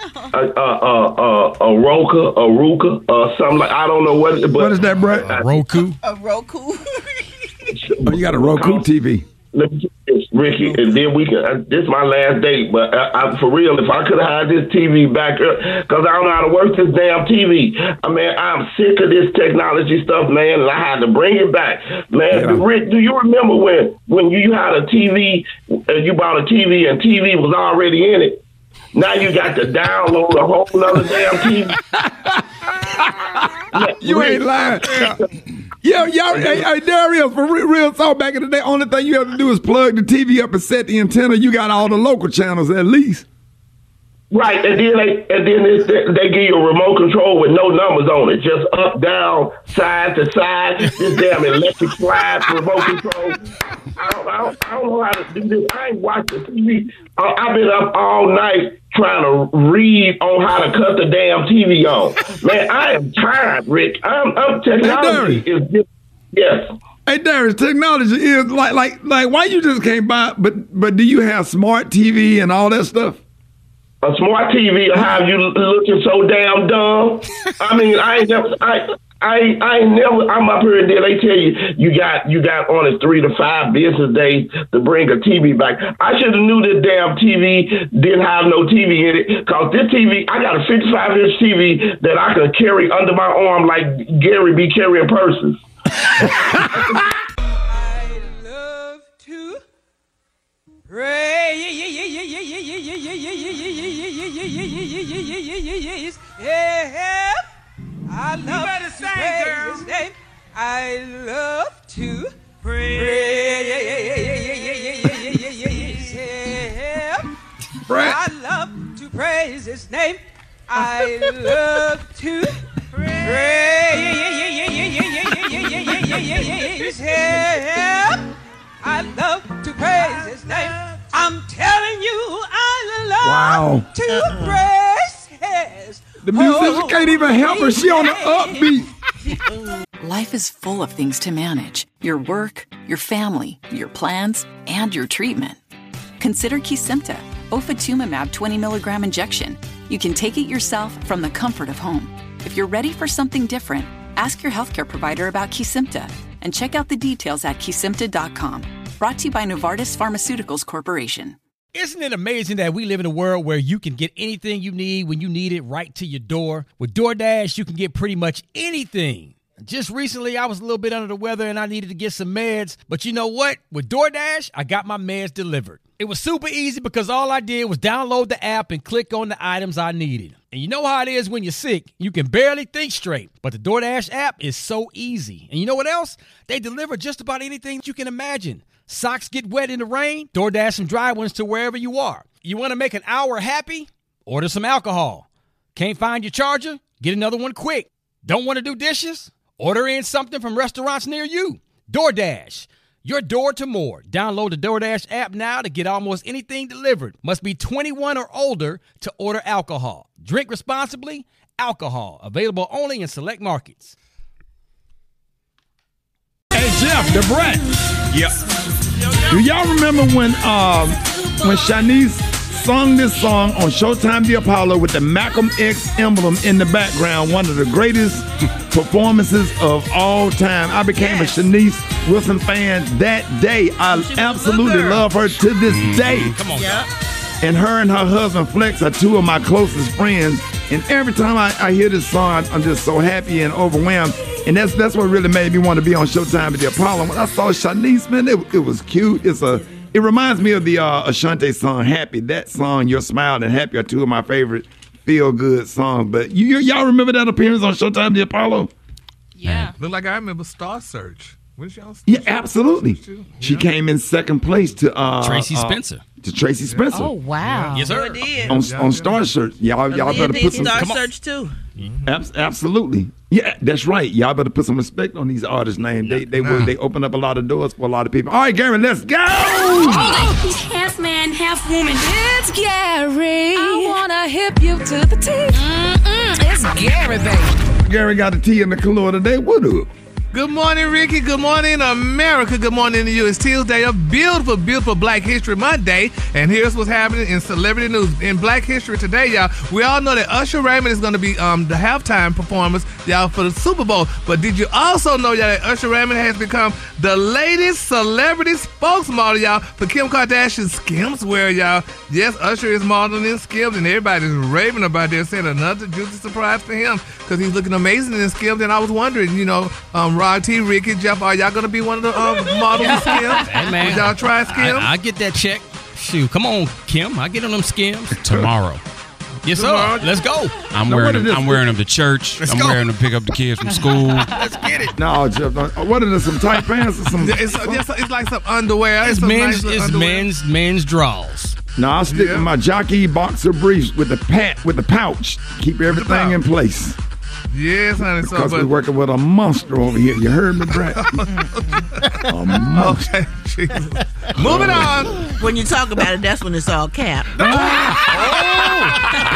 A Roku, something like, I don't know what. But what is that, Brett? Roku. A Roku. Oh, you got a Roku TV. Let me get this, Ricky, and then we can. This is my last day, but I, for real, if I could hide this TV back up, because I don't know how to work this damn TV. I mean, I'm sick of this technology stuff, man, and I had to bring it back, man. Yeah. Rick, do you remember when you had a TV, you bought a TV, and TV was already in it? Now you got to download a whole nother damn TV. You ain't lying. Yeah, y'all, hey, there is for real talk. Back in the day, only thing you have to do is plug the TV up and set the antenna. You got all the local channels at least. Right, and then they give you a remote control with no numbers on it, just up, down, side to side. This damn electric slide remote control. I don't know how to do this. I ain't watching TV. I've been up all night trying to read on how to cut the damn TV on. Man, I am tired, Rick. I'm technology is just, yes. Hey, Darius, technology is like why you just can't buy? But do you have smart TV and all that stuff? A smart TV, how you looking so damn dumb? I mean, I ain't never. I'm up here and then they tell you you got on it 3 to 5 business days to bring a TV back. I should have knew this damn TV didn't have no TV in it, cause this TV, I got a 55-inch TV that I can carry under my arm like Gary be carrying purses. I love to praise. I love to sing, girl. I love to praise Him. I love to praise His name. I love to praise Him. I love to praise His name. I'm telling you, I love to praise His. The musician can't even help her. She on the upbeat. Life is full of things to manage. Your work, your family, your plans, and your treatment. Consider Kesimpta, Ofatumumab 20-milligram injection. You can take it yourself from the comfort of home. If you're ready for something different, ask your healthcare provider about Kesimpta and check out the details at Kesimpta.com. Brought to you by Novartis Pharmaceuticals Corporation. Isn't it amazing that we live in a world where you can get anything you need when you need it right to your door? With DoorDash, you can get pretty much anything. Just recently, I was a little bit under the weather and I needed to get some meds. But you know what? With DoorDash, I got my meds delivered. It was super easy because all I did was download the app and click on the items I needed. And you know how it is when you're sick. You can barely think straight. But the DoorDash app is so easy. And you know what else? They deliver just about anything you can imagine. Socks get wet in the rain, DoorDash some dry ones to wherever you are. You want to make an hour happy? Order some alcohol. Can't find your charger? Get another one quick. Don't want to do dishes? Order in something from restaurants near you. DoorDash, your door to more. Download the DoorDash app now to get almost anything delivered. Must be 21 or older to order alcohol. Drink responsibly. Alcohol, available only in select markets. Hey, Jeff, the Brett. Yep. Do y'all remember when Shanice sung this song on Showtime The Apollo with the Malcolm X emblem in the background? One of the greatest performances of all time. I became a Shanice Wilson fan that day. I absolutely love her to this day. Come on, yep. And her husband Flex are two of my closest friends. And every time I hear this song, I'm just so happy and overwhelmed. And that's what really made me want to be on Showtime at the Apollo. When I saw Shanice, man, it was cute. It reminds me of the Ashanti song, Happy. That song, Your Smile and Happy, are two of my favorite feel-good songs. But y'all remember that appearance on Showtime at the Apollo? Yeah. Look like I remember Star Search. When y'all yeah, absolutely. Search she came in second place to Tracy Spencer. To Tracy Spencer. Oh, wow. Yes, sir. Did. On Star Search. Y'all better put some... Star Search, too. Mm-hmm. Absolutely. Yeah, that's right. Y'all better put some respect on these artists' names. They open up a lot of doors for a lot of people. All right, Gary, let's go! Oh, he's half man, half woman. It's Gary. I want to hip you to the T. It's Gary, baby. Gary got a T in the color today. What up? Good morning, Ricky. Good morning, America. Good morning to you. It's Tuesday, a beautiful, beautiful Black History Monday. And here's what's happening in celebrity news. In Black History today, y'all, we all know that Usher Raymond is going to be the halftime performance, y'all, for the Super Bowl. But did you also know, y'all, that Usher Raymond has become the latest celebrity spokesmodel, y'all, for Kim Kardashian's Skims wear, y'all? Yes, Usher is modeling in Skims, and everybody's raving about this, saying another juicy surprise for him because he's looking amazing in Skims. And I was wondering, you know, T, Ricky, Jeff, are y'all going to be one of the models of Skims? Hey, man. Would y'all try Skims? I get that check. Shoot, come on, Kim. I get on them Skims tomorrow. Yes, sir. Let's go. I'm wearing them to church. I'm wearing them to pick up the kids from school. Let's get it. No, Jeff, what are this? Some tight pants or some? It's like some underwear. It's men's. Nice it's men's draws. No, I stick with my jockey boxer briefs with the pouch. Keep everything in place. Yes, honey. Because we're working with a monster over here. You heard me, Brad? A monster. Okay, Jesus. Moving on. When you talk about it, that's when it's all cap. Oh.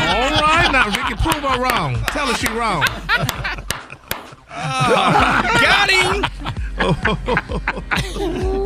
All right, now, Rickey, prove her wrong. Tell her she wrong. Got him. They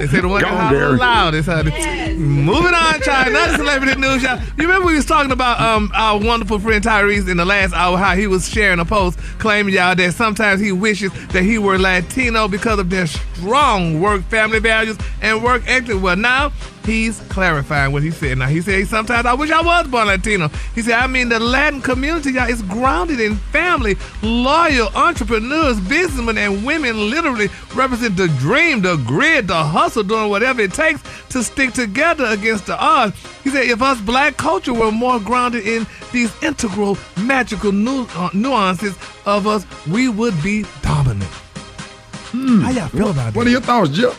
said the one that's loudest, honey. Yes. Moving on, child. Another celebrity news, y'all. You remember we was talking about our wonderful friend Tyrese in the last hour, how he was sharing a post claiming, y'all, that sometimes he wishes that he were Latino because of their strong work family values and work ethic. Well, now he's clarifying what he said. Now, he said, sometimes I wish I was born Latino. He said, I mean, the Latin community, y'all, is grounded in family, loyal entrepreneurs, businessmen, and women literally represent the dream, the grid, the hustle, doing whatever it takes to stick together against the odds. He said, if us black culture were more grounded in these integral, magical nuances of us, we would be dominant. How y'all feel about that? What are your thoughts, Jeff?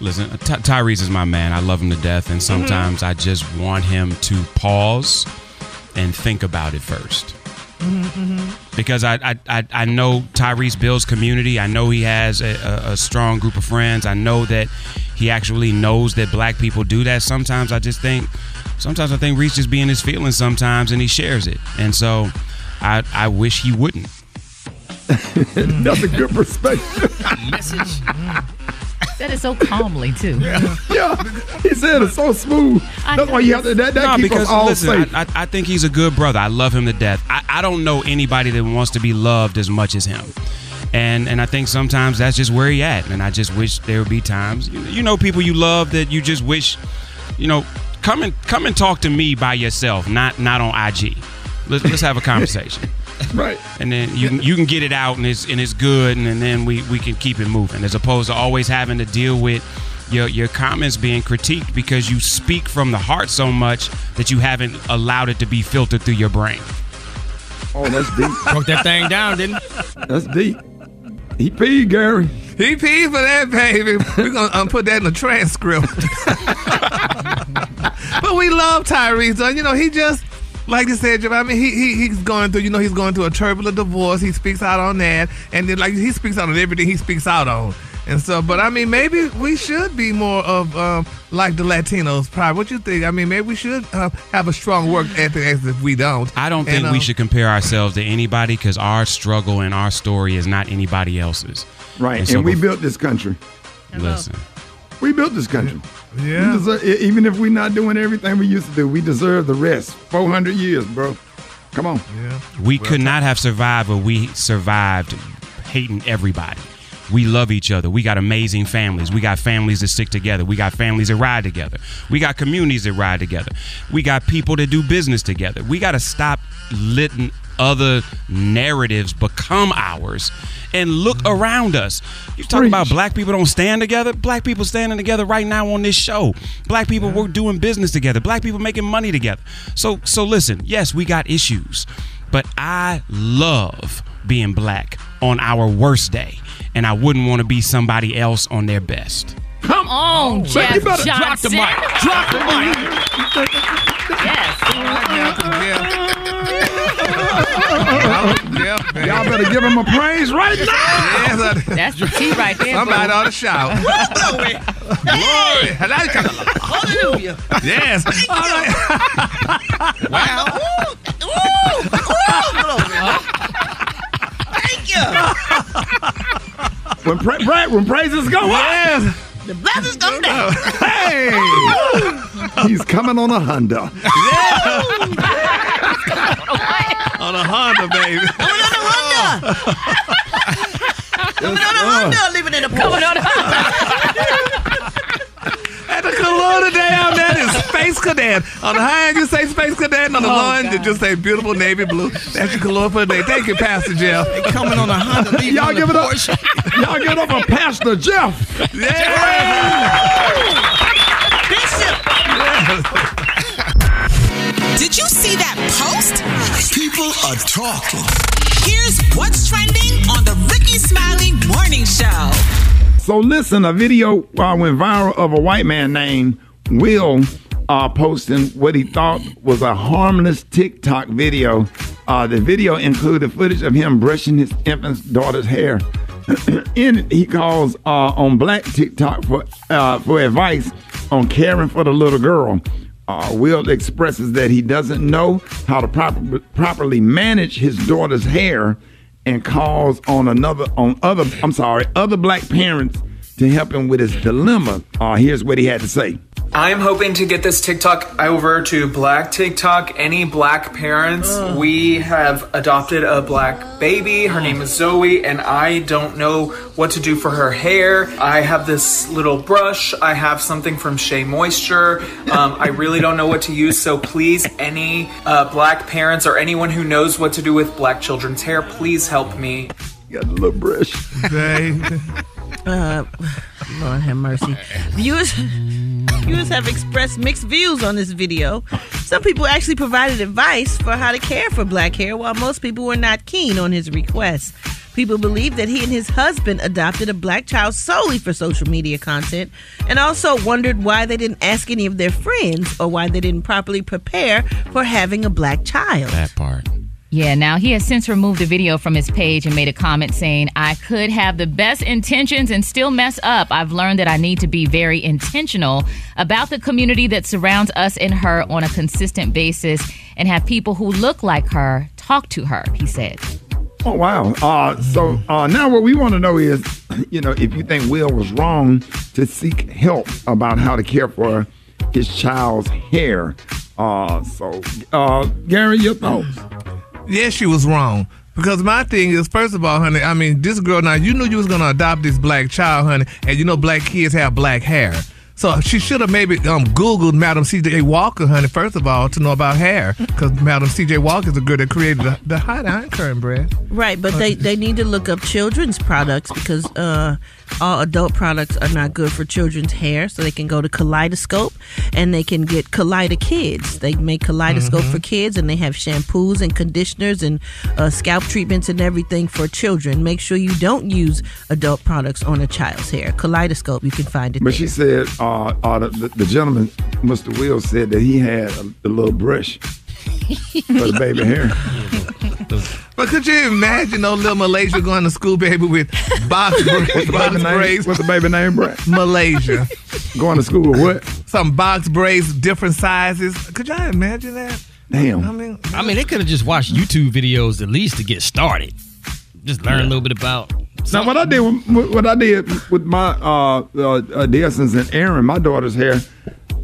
Listen, Tyrese is my man. I love him to death. And sometimes I just want him to pause and think about it first. Because I know Tyrese builds community. I know he has a strong group of friends. I know that he actually knows that black people do that. Sometimes I think Reese just be in his feelings sometimes and he shares it. And so I wish he wouldn't. That's a good perspective. Message. Said it so calmly too. Yeah, he said it so smooth. That's why you have to. That keeps us all safe. I think he's a good brother. I love him to death. I don't know anybody that wants to be loved as much as him, and I think sometimes that's just where he at. And I just wish there would be times, you know, people you love that you just wish, you know, come and talk to me by yourself, not on IG. Let's have a conversation. Right. And then you can get it out and it's good, and then we can keep it moving, as opposed to always having to deal with your comments being critiqued because you speak from the heart so much that you haven't allowed it to be filtered through your brain. Oh, that's deep. Broke that thing down, didn't it? That's deep. He peed, Gary. He peed for that, baby. We're going to put that in the transcript. But we love Tyrese, though. You know, he just... Like you said, Jeff, I mean, he's going through, you know, he's going through a turbulent divorce. He speaks out on that. And then, like, he speaks out on everything he speaks out on. And so, but, I mean, maybe we should be more of, like the Latinos, probably. What you think? I mean, maybe we should have a strong work ethic as if we don't. I don't think we should compare ourselves to anybody, because our struggle and our story is not anybody else's. Right. And so we built this country. Listen. We built this country. Yeah. Even if we're not doing everything we used to do, we deserve the rest. 400 years, bro. Come on. Yeah. We could not have survived, but we survived hating everybody. We love each other. We got amazing families. We got families that stick together. We got families that ride together. We got communities that ride together. We got people that do business together. We got to stop letting other narratives become ours and look around us. You talk about black people don't stand together. Black people standing together right now on this show. Black people were doing business together. Black people making money together. So listen, yes, we got issues, but I love being black on our worst day, and I wouldn't want to be somebody else on their best. Come on, Jeff, you better drop the mic. Drop the mic. Yes. Y'all better give him a praise right now. That's the key right there. Somebody ought to shout. Glory. Hallelujah. Yes. All right. Wow. Thank you. When praises go up. Yes. The blessings come down. Hey! He's coming on a Honda. Yeah. On a Honda, baby. Coming on a Honda. Living in a pool. Coming on a Honda. At the Colorado today, I'm at is Space Cadet. On the high end, you say Space Cadet. And on the line, you just say beautiful navy blue. That's your Colorado for the day. Thank you, Pastor Jeff. They coming on a Honda. Y'all give it up. Y'all get up on Pastor Jeff. Yeah. Bishop. Yeah. Did you see that post? People are talking. Here's what's trending on the Rickey Smiley Morning Show. So listen, a video went viral of a white man named Will posting what he thought was a harmless TikTok video. The video included footage of him brushing his infant daughter's hair. And he calls on Black TikTok for advice on caring for the little girl. Will expresses that he doesn't know how to properly manage his daughter's hair, and calls on other Black parents to help him with his dilemma. Here's what he had to say. I'm hoping to get this TikTok over to Black TikTok. Any Black parents? We have adopted a Black baby. Her name is Zoe, and I don't know what to do for her hair. I have this little brush. I have something from Shea Moisture. I really don't know what to use. So please, any Black parents or anyone who knows what to do with Black children's hair, please help me. You got a little brush. Lord have mercy. Viewers have expressed mixed views on this video. Some people actually provided advice for how to care for Black hair, while most people were not keen on his request. People believe that he and his husband adopted a Black child solely for social media content, and also wondered why they didn't ask any of their friends, or why they didn't properly prepare for having a Black child. That part. Yeah, now he has since removed the video from his page and made a comment saying, I could have the best intentions and still mess up. I've learned that I need to be very intentional about the community that surrounds us and her on a consistent basis, and have people who look like her talk to her, he said. Oh, wow. So now what we want to know is, if you think Will was wrong to seek help about how to care for his child's hair. So, Gary, your thoughts? Yes, she was wrong. Because my thing is, first of all, honey, I mean, this girl, now, you knew you was going to adopt this Black child, honey, and you know Black kids have Black hair. So she should have maybe Googled Madam C.J. Walker, honey, first of all, to know about hair. Because Madam C.J. Walker is the girl that created the hot iron curtain bread. Right, but they need to look up children's products, because all adult products are not good for children's hair. So they can go to Kaleidoscope, and they can get Kaleida Kids. They make Kaleidoscope for kids, and they have shampoos and conditioners and scalp treatments and everything for children. Make sure you don't use adult products on a child's hair. Kaleidoscope, you can find it. But there. She said... the gentleman, Mr. Will, said that he had a little brush for the baby hair. But could you imagine no little Malaysia going to school, baby, with box braids? What's the baby name, Brad? Malaysia. Going to school with what? Some box braids, different sizes. Could y'all imagine that? Damn. I mean, they could have just watched YouTube videos at least to get started. Just learn a little bit about... Now, what I did with my Desson's and Aaron, my daughter's hair,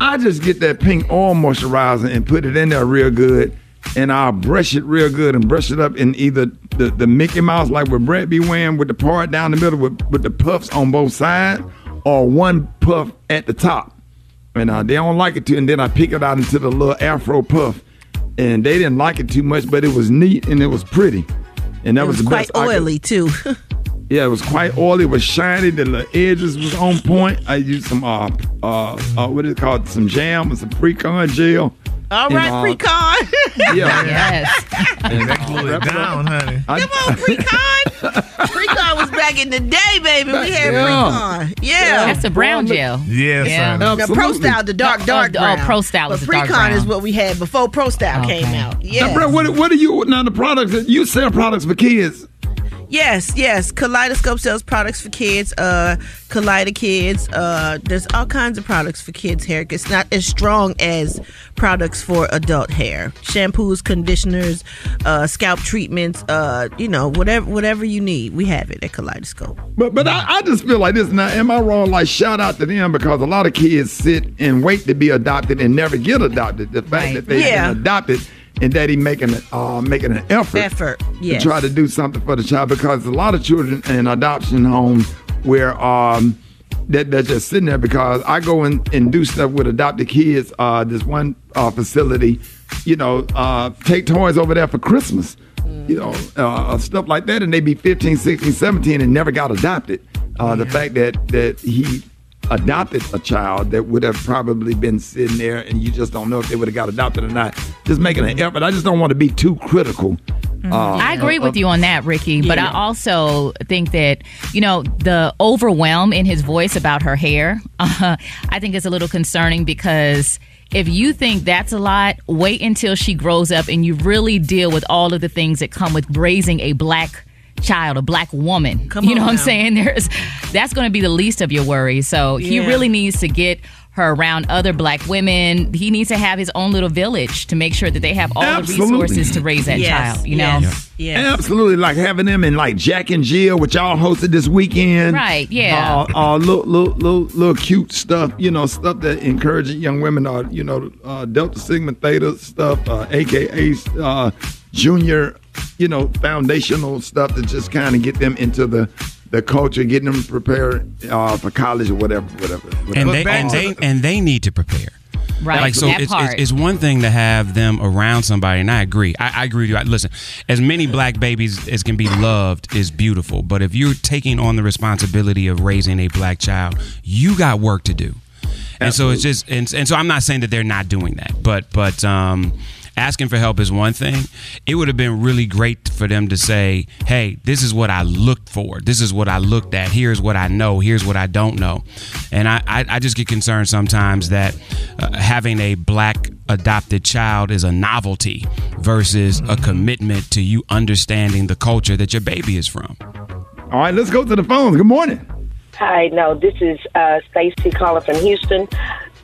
I just get that pink oil moisturizer and put it in there real good, and I'll brush it real good and brush it up in either the Mickey Mouse, like what Brett be wearing, with the part down the middle with the puffs on both sides, or one puff at the top. And they don't like it too, and then I pick it out into the little afro puff, and they didn't like it too much, but it was neat and it was pretty. And that was the best. Quite oily, too. Yeah, it was quite oily. It was shiny. The edges was on point. I used some, some jam and some pre-con gel. All right, pre-con. Yeah. Yes. And that blew it down, honey. Come on, pre-con. Pre-con was back in the day, baby. We had pre-con. Yeah. That's a brown gel. Yes, yeah. The Pro Style, the dark brown. Oh, Pro Style was the dark brown. Pre-con is what we had before Pro Style came out. Yeah. Now, bro, what are you, now the products, you sell products for kids. Yes. Kaleidoscope sells products for kids, Kaleida Kids. There's all kinds of products for kids' hair. It's not as strong as products for adult hair. Shampoos, conditioners, scalp treatments, whatever you need. We have it at Kaleidoscope. But I just feel like this. Now, am I wrong? Like, shout out to them, because a lot of kids sit and wait to be adopted and never get adopted. The fact that they've been adopted. And daddy making an effort to try to do something for the child, because a lot of children in adoption homes where they're just sitting there. Because I go in and do stuff with adopted kids. This one facility, take toys over there for Christmas, stuff like that. And they be 15, 16, 17 and never got adopted. The fact that he adopted a child that would have probably been sitting there, and you just don't know if they would have got adopted or not. just making an effort. I just don't want to be too critical. I agree with you on that, Rickey. But yeah. I also think that, you know, the overwhelm in his voice about her hair, I think is a little concerning, because if you think that's a lot, wait until she grows up and you really deal with all of the things that come with raising a black child, a black woman. Come on, you know what I'm saying? That's going to be the least of your worries. So he really needs to get her around other black women. He needs to have his own little village to make sure that they have all the resources to raise that child. You know? Yeah. Yes. Absolutely. Like having them in like Jack and Jill, which y'all hosted this weekend. Right, yeah. Little cute stuff, you know, stuff that encourages young women, you know, Delta Sigma Theta stuff, a.k.a. junior, you know, foundational stuff to just kind of get them into the culture, getting them prepared for college or whatever. And they need to prepare. Right. Like, so it's one thing to have them around somebody, and I agree. I agree with you. Listen, as many black babies as can be loved is beautiful, but if you're taking on the responsibility of raising a black child, you got work to do. And absolutely. So it's just, and so I'm not saying that they're not doing that, but asking for help is one thing. It would have been really great for them to say, hey, this is what I looked for. This is what I looked at. Here's what I know. Here's what I don't know. And I just get concerned sometimes that having a black adopted child is a novelty versus a commitment to you understanding the culture that your baby is from. All right, let's go to the phone. Good morning. Hi, no, this is Stacey calling from Houston.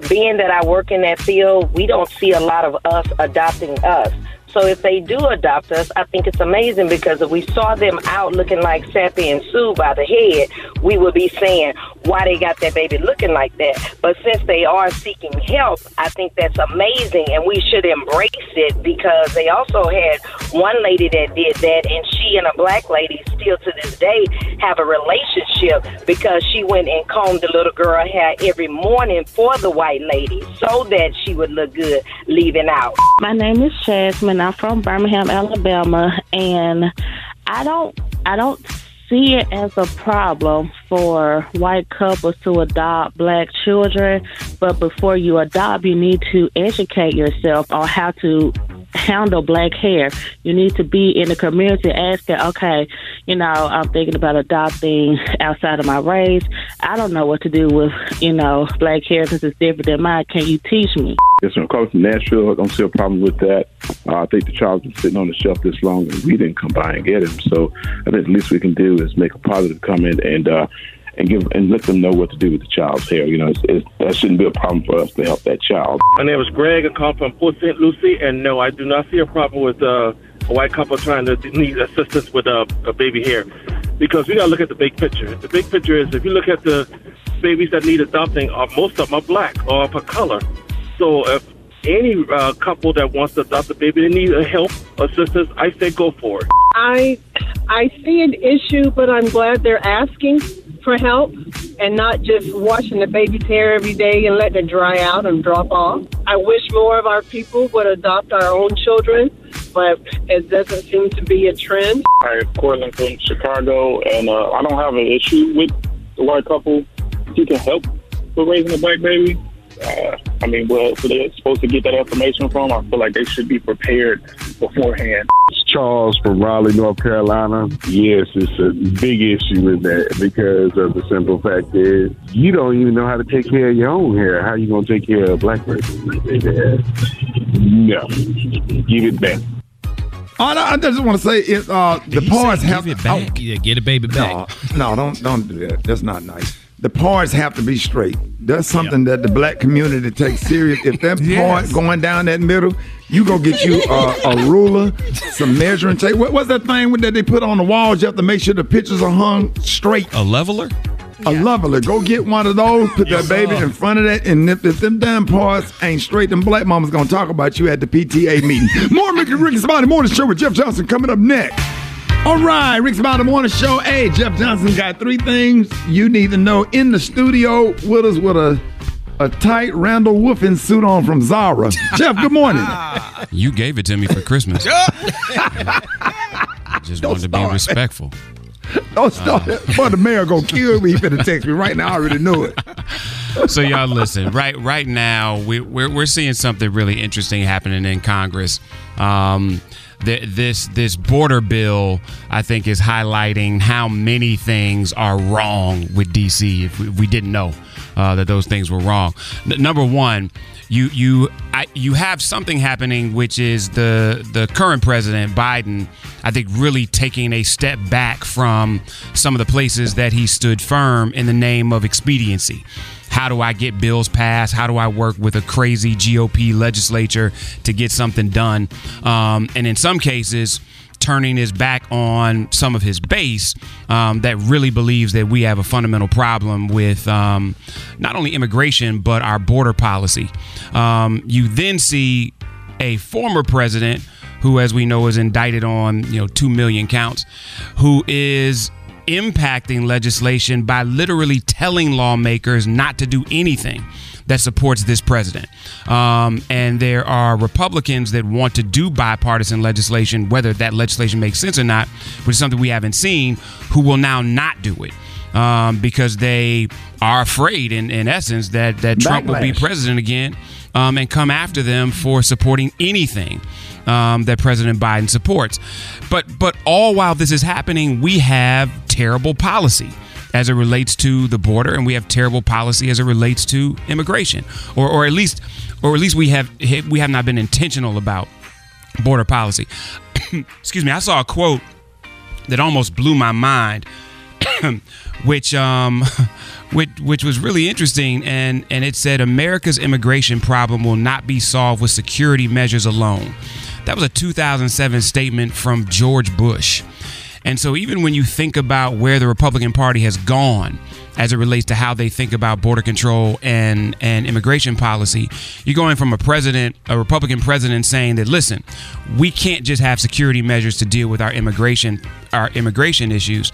Being that I work in that field, we don't see a lot of us adopting us. So if they do adopt us, I think it's amazing, because if we saw them out looking like Sappy and Sue by the head, we would be saying why they got that baby looking like that. But since they are seeking help, I think that's amazing, and we should embrace it, because they also had one lady that did that, and she and a black lady still to this day have a relationship, because she went and combed the little girl hair every morning for the white lady so that she would look good leaving out. My name is Jasmine. I'm from Birmingham, Alabama, and I don't see it as a problem for white couples to adopt black children, but before you adopt, you need to educate yourself on how to handle black hair. You need to be in the community asking, okay, you know, I'm thinking about adopting outside of my race. I don't know what to do with, you know, black hair because it's different than mine. Can you teach me? Yes, I'm calling from Nashville. I don't see a problem with that. I think the child's been sitting on the shelf this long and we didn't come by and get him. So I think the least we can do is make a positive comment and let them know what to do with the child's hair. You know, that shouldn't be a problem for us to help that child. My name is Greg. I come from Port St. Lucie, and no, I do not see a problem with a white couple trying to need assistance with a baby hair, because we got to look at the big picture. The big picture is, if you look at the babies that need adopting, most of them are black or per color. So if any couple that wants to adopt a baby, they need help, assistance, I say go for it. I see an issue, but I'm glad they're asking for help and not just washing the baby's hair every day and letting it dry out and drop off. I wish more of our people would adopt our own children, but it doesn't seem to be a trend. Hi, Cortland from Chicago, and I don't have an issue with the white couple. You can help with raising a black baby. I mean, where they're supposed to get that information from, I feel like they should be prepared beforehand. It's Charles from Raleigh, North Carolina. Yes, it's a big issue with that, because of the simple fact that you don't even know how to take care of your own hair. How are you going to take care of a black person? No. Give it back. I just want to say it, the parents have to... get a baby back. No, don't do that. That's not nice. The parents have to be straight. That's something that the black community takes serious. If that part going down that middle, you go get you a ruler, some measuring tape. What's that thing that they put on the walls? You have to make sure the pictures are hung straight. A leveler? A leveler. Go get one of those, put that baby in front of that, and if them damn parts ain't straight, them black mamas going to talk about you at the PTA meeting. More Rickey Smiley Morning Show with Jeff Johnson coming up next. All right, Rickey Smiley Morning Show. Hey, Jeff Johnson got three things you need to know in the studio with us with a tight Randall Woofing suit on from Zara. Jeff, good morning. You gave it to me for Christmas. Just don't wanted to be respectful. Don't start it. The mayor gonna kill me. He finna text me right now. I already knew it. So y'all listen, right now we're seeing something really interesting happening in Congress. This border bill, I think, is highlighting how many things are wrong with D.C. If we didn't know that those things were wrong. Number one, you have something happening, which is the current president, Biden, I think, really taking a step back from some of the places that he stood firm in the name of expediency. How do I get bills passed? How do I work with a crazy GOP legislature to get something done? And in some cases, turning his back on some of his base that really believes that we have a fundamental problem with not only immigration, but our border policy. You then see a former president who, as we know, is indicted on 2 million counts, who is impacting legislation by literally telling lawmakers not to do anything that supports this president. And there are Republicans that want to do bipartisan legislation, whether that legislation makes sense or not, which is something we haven't seen, who will now not do it because they are afraid, in essence, that Trump will be president again and come after them for supporting anything that President Biden supports. But all while this is happening, we have terrible policy as it relates to the border, and we have terrible policy as it relates to immigration, or at least we have not been intentional about border policy. Excuse me. I saw a quote that almost blew my mind, which was really interesting, and it said, "America's immigration problem will not be solved with security measures alone." That was a 2007 statement from George Bush. And so even when you think about where the Republican Party has gone as it relates to how they think about border control and immigration policy, you're going from a Republican president saying that, listen, we can't just have security measures to deal with our immigration issues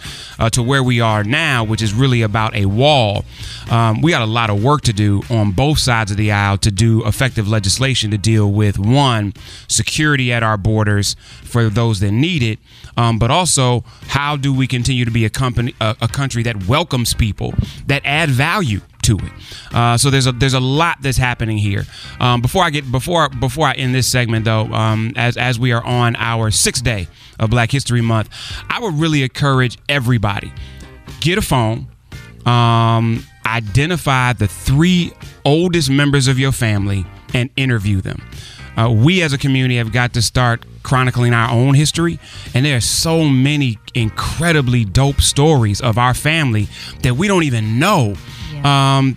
to where we are now, which is really about a wall. We got a lot of work to do on both sides of the aisle to do effective legislation to deal with, one, security at our borders for those that need it, but also how do we continue to be a country that welcomes people, that add value to it. So there's a lot that's happening here. Before I end this segment, though, as we are on our 6th day of Black History Month, I would really encourage everybody, get a phone, identify the 3 oldest members of your family and interview them. We as a community have got to start chronicling our own history, and there are so many incredibly dope stories of our family that we don't even know.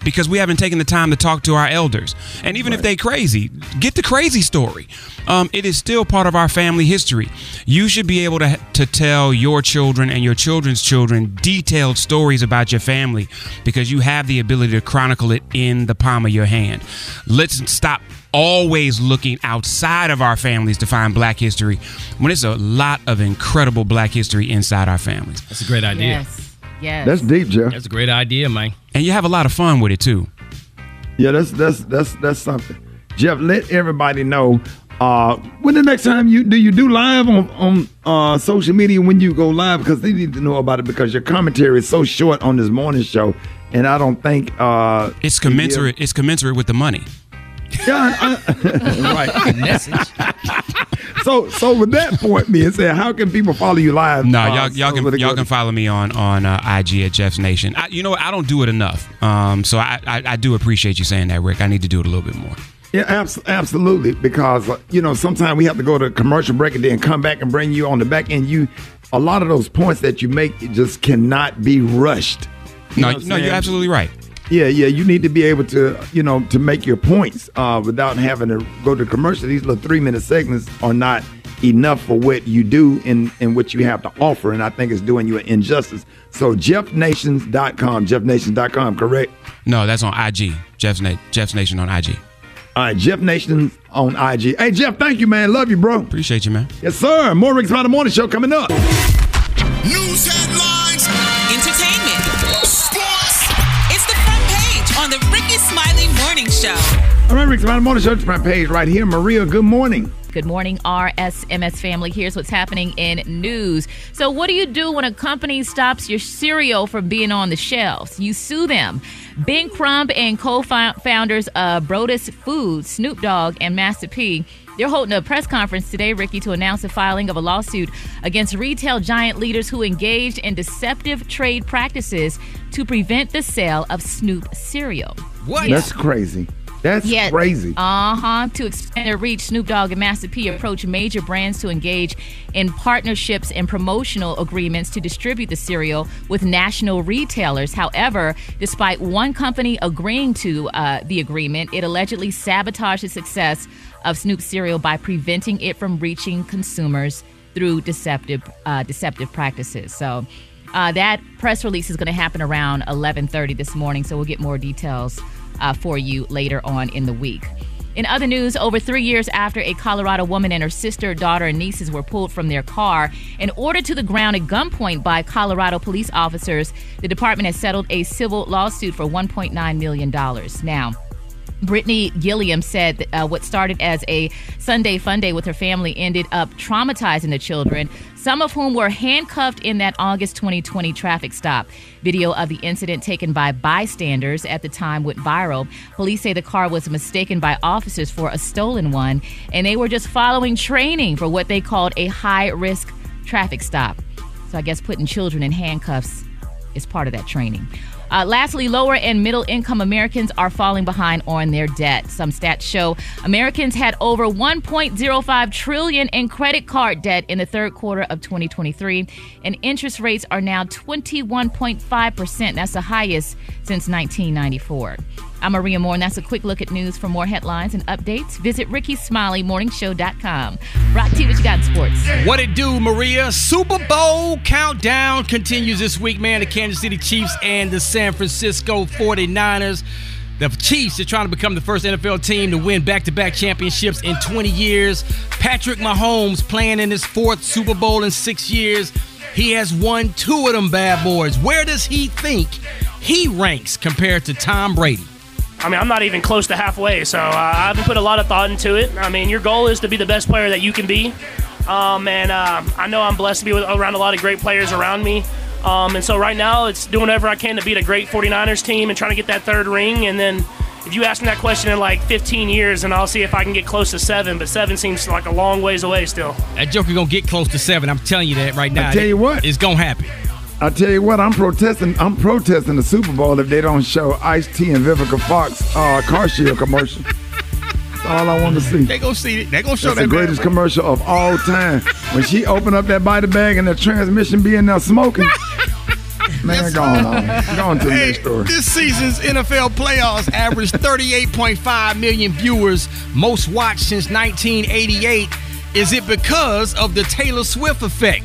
Because we haven't taken the time to talk to our elders. And even if they're crazy, get the crazy story. It is still part of our family history. You should be able to tell your children and your children's children detailed stories about your family because you have the ability to chronicle it in the palm of your hand. Let's stop always looking outside of our families to find Black history when there's a lot of incredible Black history inside our families. That's a great idea. Yes. That's deep, Jeff. That's a great idea, man. And you have a lot of fun with it too. Yeah, that's something. Jeff, let everybody know when the next time you do live on social media when you go live, because they need to know about it because your commentary is so short on this morning show, and I don't think it's commensurate. It's commensurate with the money. Yeah, right. Message. So with that point being said, how can people follow you live? No, y'all can follow me on IG at Jeff's Nation. I don't do it enough. So I do appreciate you saying that, Rick. I need to do it a little bit more. Yeah, absolutely. Because sometimes we have to go to a commercial break and then come back and bring you on the back end. A lot of those points that you make just cannot be rushed. No, you're absolutely right. Yeah, you need to be able to make your points without having to go to commercial. These little 3-minute segments are not enough for what you do and what you have to offer, and I think it's doing you an injustice. So JeffNations.com, correct? No, that's on IG. Jeff's Nation on IG. All right, Jeff Nation on IG. Hey, Jeff, thank you, man. Love you, bro. Appreciate you, man. Yes, sir. More Rick's Smiley Morning Show coming up. News headlines. Entertainment. Sports. It's the front page on the Rickey Smiley Morning Show. All right, Rick, the Morning Show, my page right here. Maria, good morning. Good morning, RSMS family. Here's what's happening in news. So what do you do when a company stops your cereal from being on the shelves? You sue them. Ben Crumb and co-founders of Brodus Foods, Snoop Dogg and Master P, they're holding a press conference today, Ricky, to announce the filing of a lawsuit against retail giant leaders who engaged in deceptive trade practices to prevent the sale of Snoop cereal. What? Yeah. That's crazy. That's crazy. Uh-huh. To expand their reach, Snoop Dogg and Master P approach major brands to engage in partnerships and promotional agreements to distribute the cereal with national retailers. However, despite one company agreeing to the agreement, it allegedly sabotaged the success of Snoop cereal by preventing it from reaching consumers through deceptive practices. So that press release is going to happen around 11:30 this morning, so we'll get more details for you later on in the week. In other news, over 3 years after a Colorado woman and her sister, daughter, and nieces were pulled from their car and ordered to the ground at gunpoint by Colorado police officers, the department has settled a civil lawsuit for $1.9 million. Now, Brittany Gilliam said that, what started as a Sunday fun day with her family ended up traumatizing the children, some of whom were handcuffed in that August 2020 traffic stop. Video of the incident taken by bystanders at the time went viral. Police say the car was mistaken by officers for a stolen one, and they were just following training for what they called a high-risk traffic stop. So I guess putting children in handcuffs is part of that training. Lastly, lower and middle income Americans are falling behind on their debt. Some stats show Americans had over $1.05 trillion in credit card debt in the third quarter of 2023, and interest rates are now 21.5%. That's the highest since 1994. I'm Maria Moore, and that's a quick look at news. For more headlines and updates, visit RickySmileyMorningShow.com. Rock T, what you got in sports? What it do, Maria? Super Bowl countdown continues this week, man. The Kansas City Chiefs and the San Francisco 49ers. The Chiefs are trying to become the first NFL team to win back-to-back championships in 20 years. Patrick Mahomes playing in his fourth Super Bowl in 6 years. He has won two of them bad boys. Where does he think he ranks compared to Tom Brady? I mean, I'm not even close to halfway, so I haven't put a lot of thought into it. I mean, your goal is to be the best player that you can be. I know I'm blessed to be around a lot of great players around me. And so right now, it's doing whatever I can to beat a great 49ers team and trying to get that third ring. And then if you ask me that question in like 15 years, and I'll see if I can get close to 7, but 7 seems like a long ways away still. That joker going to get close to 7. I'm telling you that right now. I tell you what. It's going to happen. I tell you what, I'm protesting the Super Bowl if they don't show Ice-T and Vivica Fox car shield commercial. That's all I want to see. They gonna see it. They gonna show that. That's the greatest commercial of all time. When she opened up that body bag and the transmission be in there smoking. Man, go on to the next story. This season's NFL playoffs averaged 38.5 million viewers, most watched since 1988. Is it because of the Taylor Swift effect?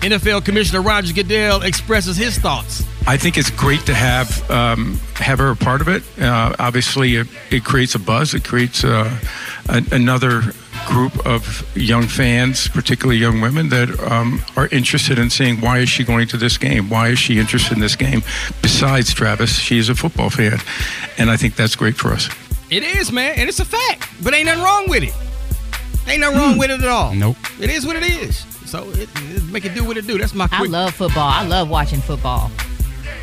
NFL Commissioner Roger Goodell expresses his thoughts. I think it's great to have her a part of it. Obviously, it creates a buzz. It creates another group of young fans, particularly young women, that are interested in seeing why is she going to this game? Why is she interested in this game? Besides Travis, she is a football fan, and I think that's great for us. It is, man, and it's a fact, but ain't nothing wrong with it. Ain't nothing wrong with it at all. Nope. It is what it is. So it make it do what it do. That's my quick. I love football. I love watching football.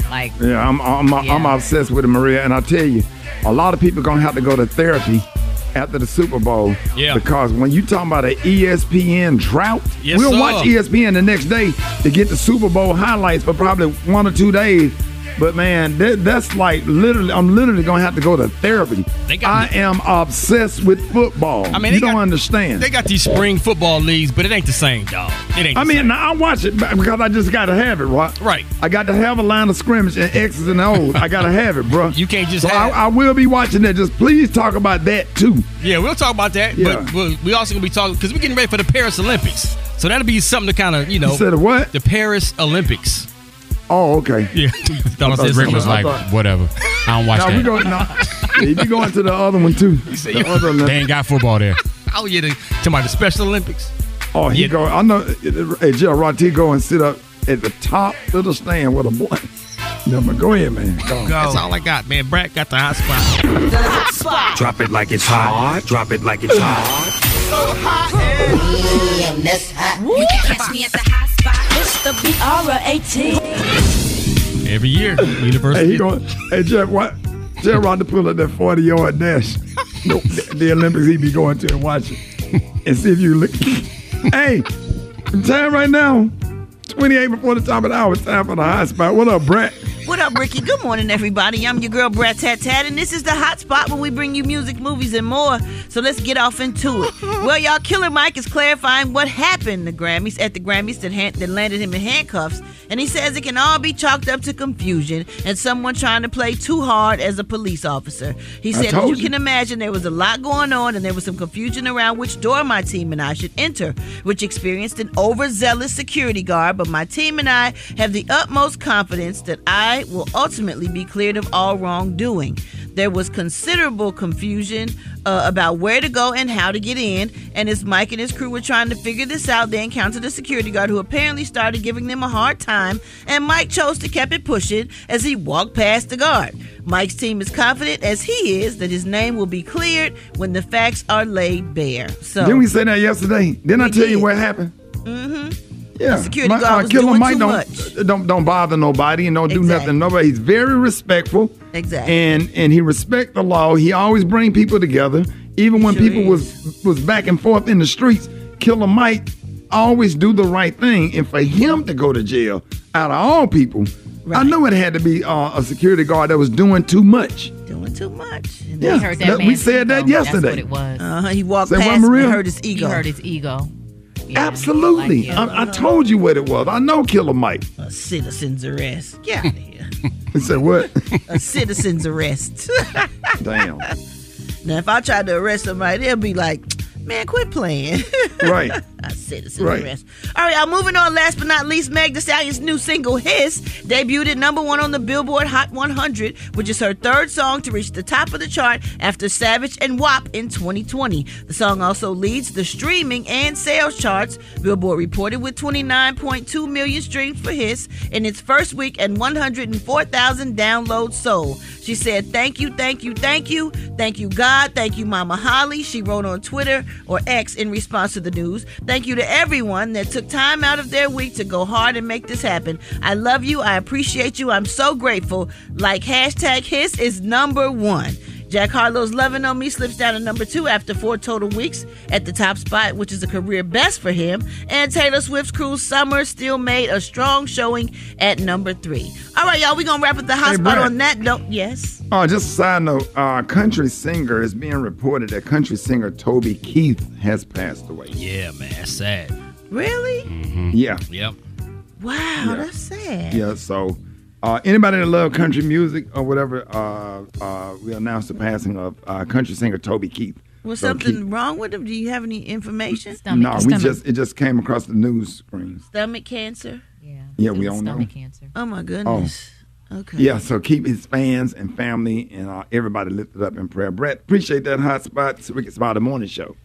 Like, yeah, I'm obsessed with it, Maria. And I tell you, a lot of people gonna have to go to therapy after the Super Bowl. Yeah. Because when you talking about an ESPN drought, we'll watch ESPN the next day to get the Super Bowl highlights for probably 1 or 2 days. But man, that's like literally. I'm literally gonna have to go to therapy. I am obsessed with football. I mean, you don't understand. They got these spring football leagues, but it ain't the same, dog. It ain't. I mean, now I watch it because I just gotta have it, right? Right. I got to have a line of scrimmage and X's and O's. I gotta have it, bro. You can't just. So have I will be watching that. Just please talk about that too. Yeah, we'll talk about that. Yeah. But we also gonna be talking because we're getting ready for the Paris Olympics. So that'll be something to kind of You said what? The Paris Olympics. Oh, okay. Yeah. I thought Rick was like, whatever. I don't watch that. You can go into the other one, too. The other Olympics. They ain't got football there. Oh, yeah. Talking about the Special Olympics. Oh, he go. I know. Hey, Jill Rotti go and sit up at the top of the stand with a blanket. No, but go ahead, man. Go. That's all I got, man. Brad got the hot spot. The hot spot. Drop it like it's hot. Drop it like it's hot. So hot. Damn, that's hot. You can catch me at the hot spot. It's the BR18. Every year, university. Hey, Jeff, what? Jeff Rodder pull up that 40-yard dash. Nope, the Olympics he be going to and watching. And see if you look. Hey, time right now. 28 before the top of the hour. It's time for the hot spot. What up, Brett? What up, Ricky? Good morning, everybody. I'm your girl, Brad Tat Tat, and this is the hot spot where we bring you music, movies, and more. So let's get off into it. Well, y'all, Killer Mike is clarifying what happened to Grammys at the Grammys that landed him in handcuffs, and he says it can all be chalked up to confusion and someone trying to play too hard as a police officer. He said, as you can imagine, there was a lot going on, and there was some confusion around which door my team and I should enter, which experienced an overzealous security guard, but my team and I have the utmost confidence that I will ultimately be cleared of all wrongdoing. There was considerable confusion about where to go and how to get in, and as Mike and his crew were trying to figure this out, they encountered a security guard who apparently started giving them a hard time, and Mike chose to keep it pushing as he walked past the guard. Mike's team is confident as he is that his name will be cleared when the facts are laid bare. So didn't we say that yesterday? Didn't I tell you what happened? Mm-hmm. Yeah, security guard was doing Mike too much. Don't bother nobody and don't do nothing. Nobody. He's very respectful. Exactly. And he respects the law. He always brings people together. Even when people was back and forth in the streets, Killer Mike always do the right thing. And for him to go to jail, out of all people, right. I know it had to be a security guard that was doing too much. Doing too much. And yeah, heard that we said that yesterday. That's what it was. He walked past and hurt his ego. He hurt his ego. Yeah, absolutely. Like I told you what it was. I know Killer Mike. A citizen's arrest. Get out of here. He said what? A citizen's arrest. Damn. Now, if I tried to arrest somebody, they'll be like, man, quit playing. Right. A citizen's arrest. All right, I'm moving on. Last but not least, Meg Thee Stallion's new single, Hiss, debuted at number one on the Billboard Hot 100, which is her third song to reach the top of the chart after Savage and WAP in 2020. The song also leads the streaming and sales charts. Billboard reported with 29.2 million streams for Hiss in its first week and 104,000 downloads sold. She said, thank you, thank you, thank you. Thank you, God. Thank you, Mama Holly. She wrote on Twitter or X in response to the news. Thank you to everyone that took time out of their week to go hard and make this happen. I love you. I appreciate you. I'm so grateful. Like hashtag Hiss is number one. Jack Harlow's Lovin' On Me slips down to number two after 4 total weeks at the top spot, which is a career best for him. And Taylor Swift's Cruel Summer still made a strong showing at number 3. All right, y'all, we're going to wrap up the hot spot on that note. Yes? Just a side note, country singer is being reported that country singer Toby Keith has passed away. Yeah, man, that's sad. Really? Mm-hmm. Yeah. Yep. Wow, that's sad. Yeah, so... anybody that love country music or whatever, we announced the passing of country singer Toby Keith. Was something wrong with him? Do you have any information? It just came across the news screen. Stomach cancer? Yeah. Yeah, we don't know. Stomach cancer. Oh, my goodness. Oh. Okay. Yeah, so keep his fans and family and everybody lifted up in prayer. Brett, appreciate that hot spot. Rickey Smiley Morning Show.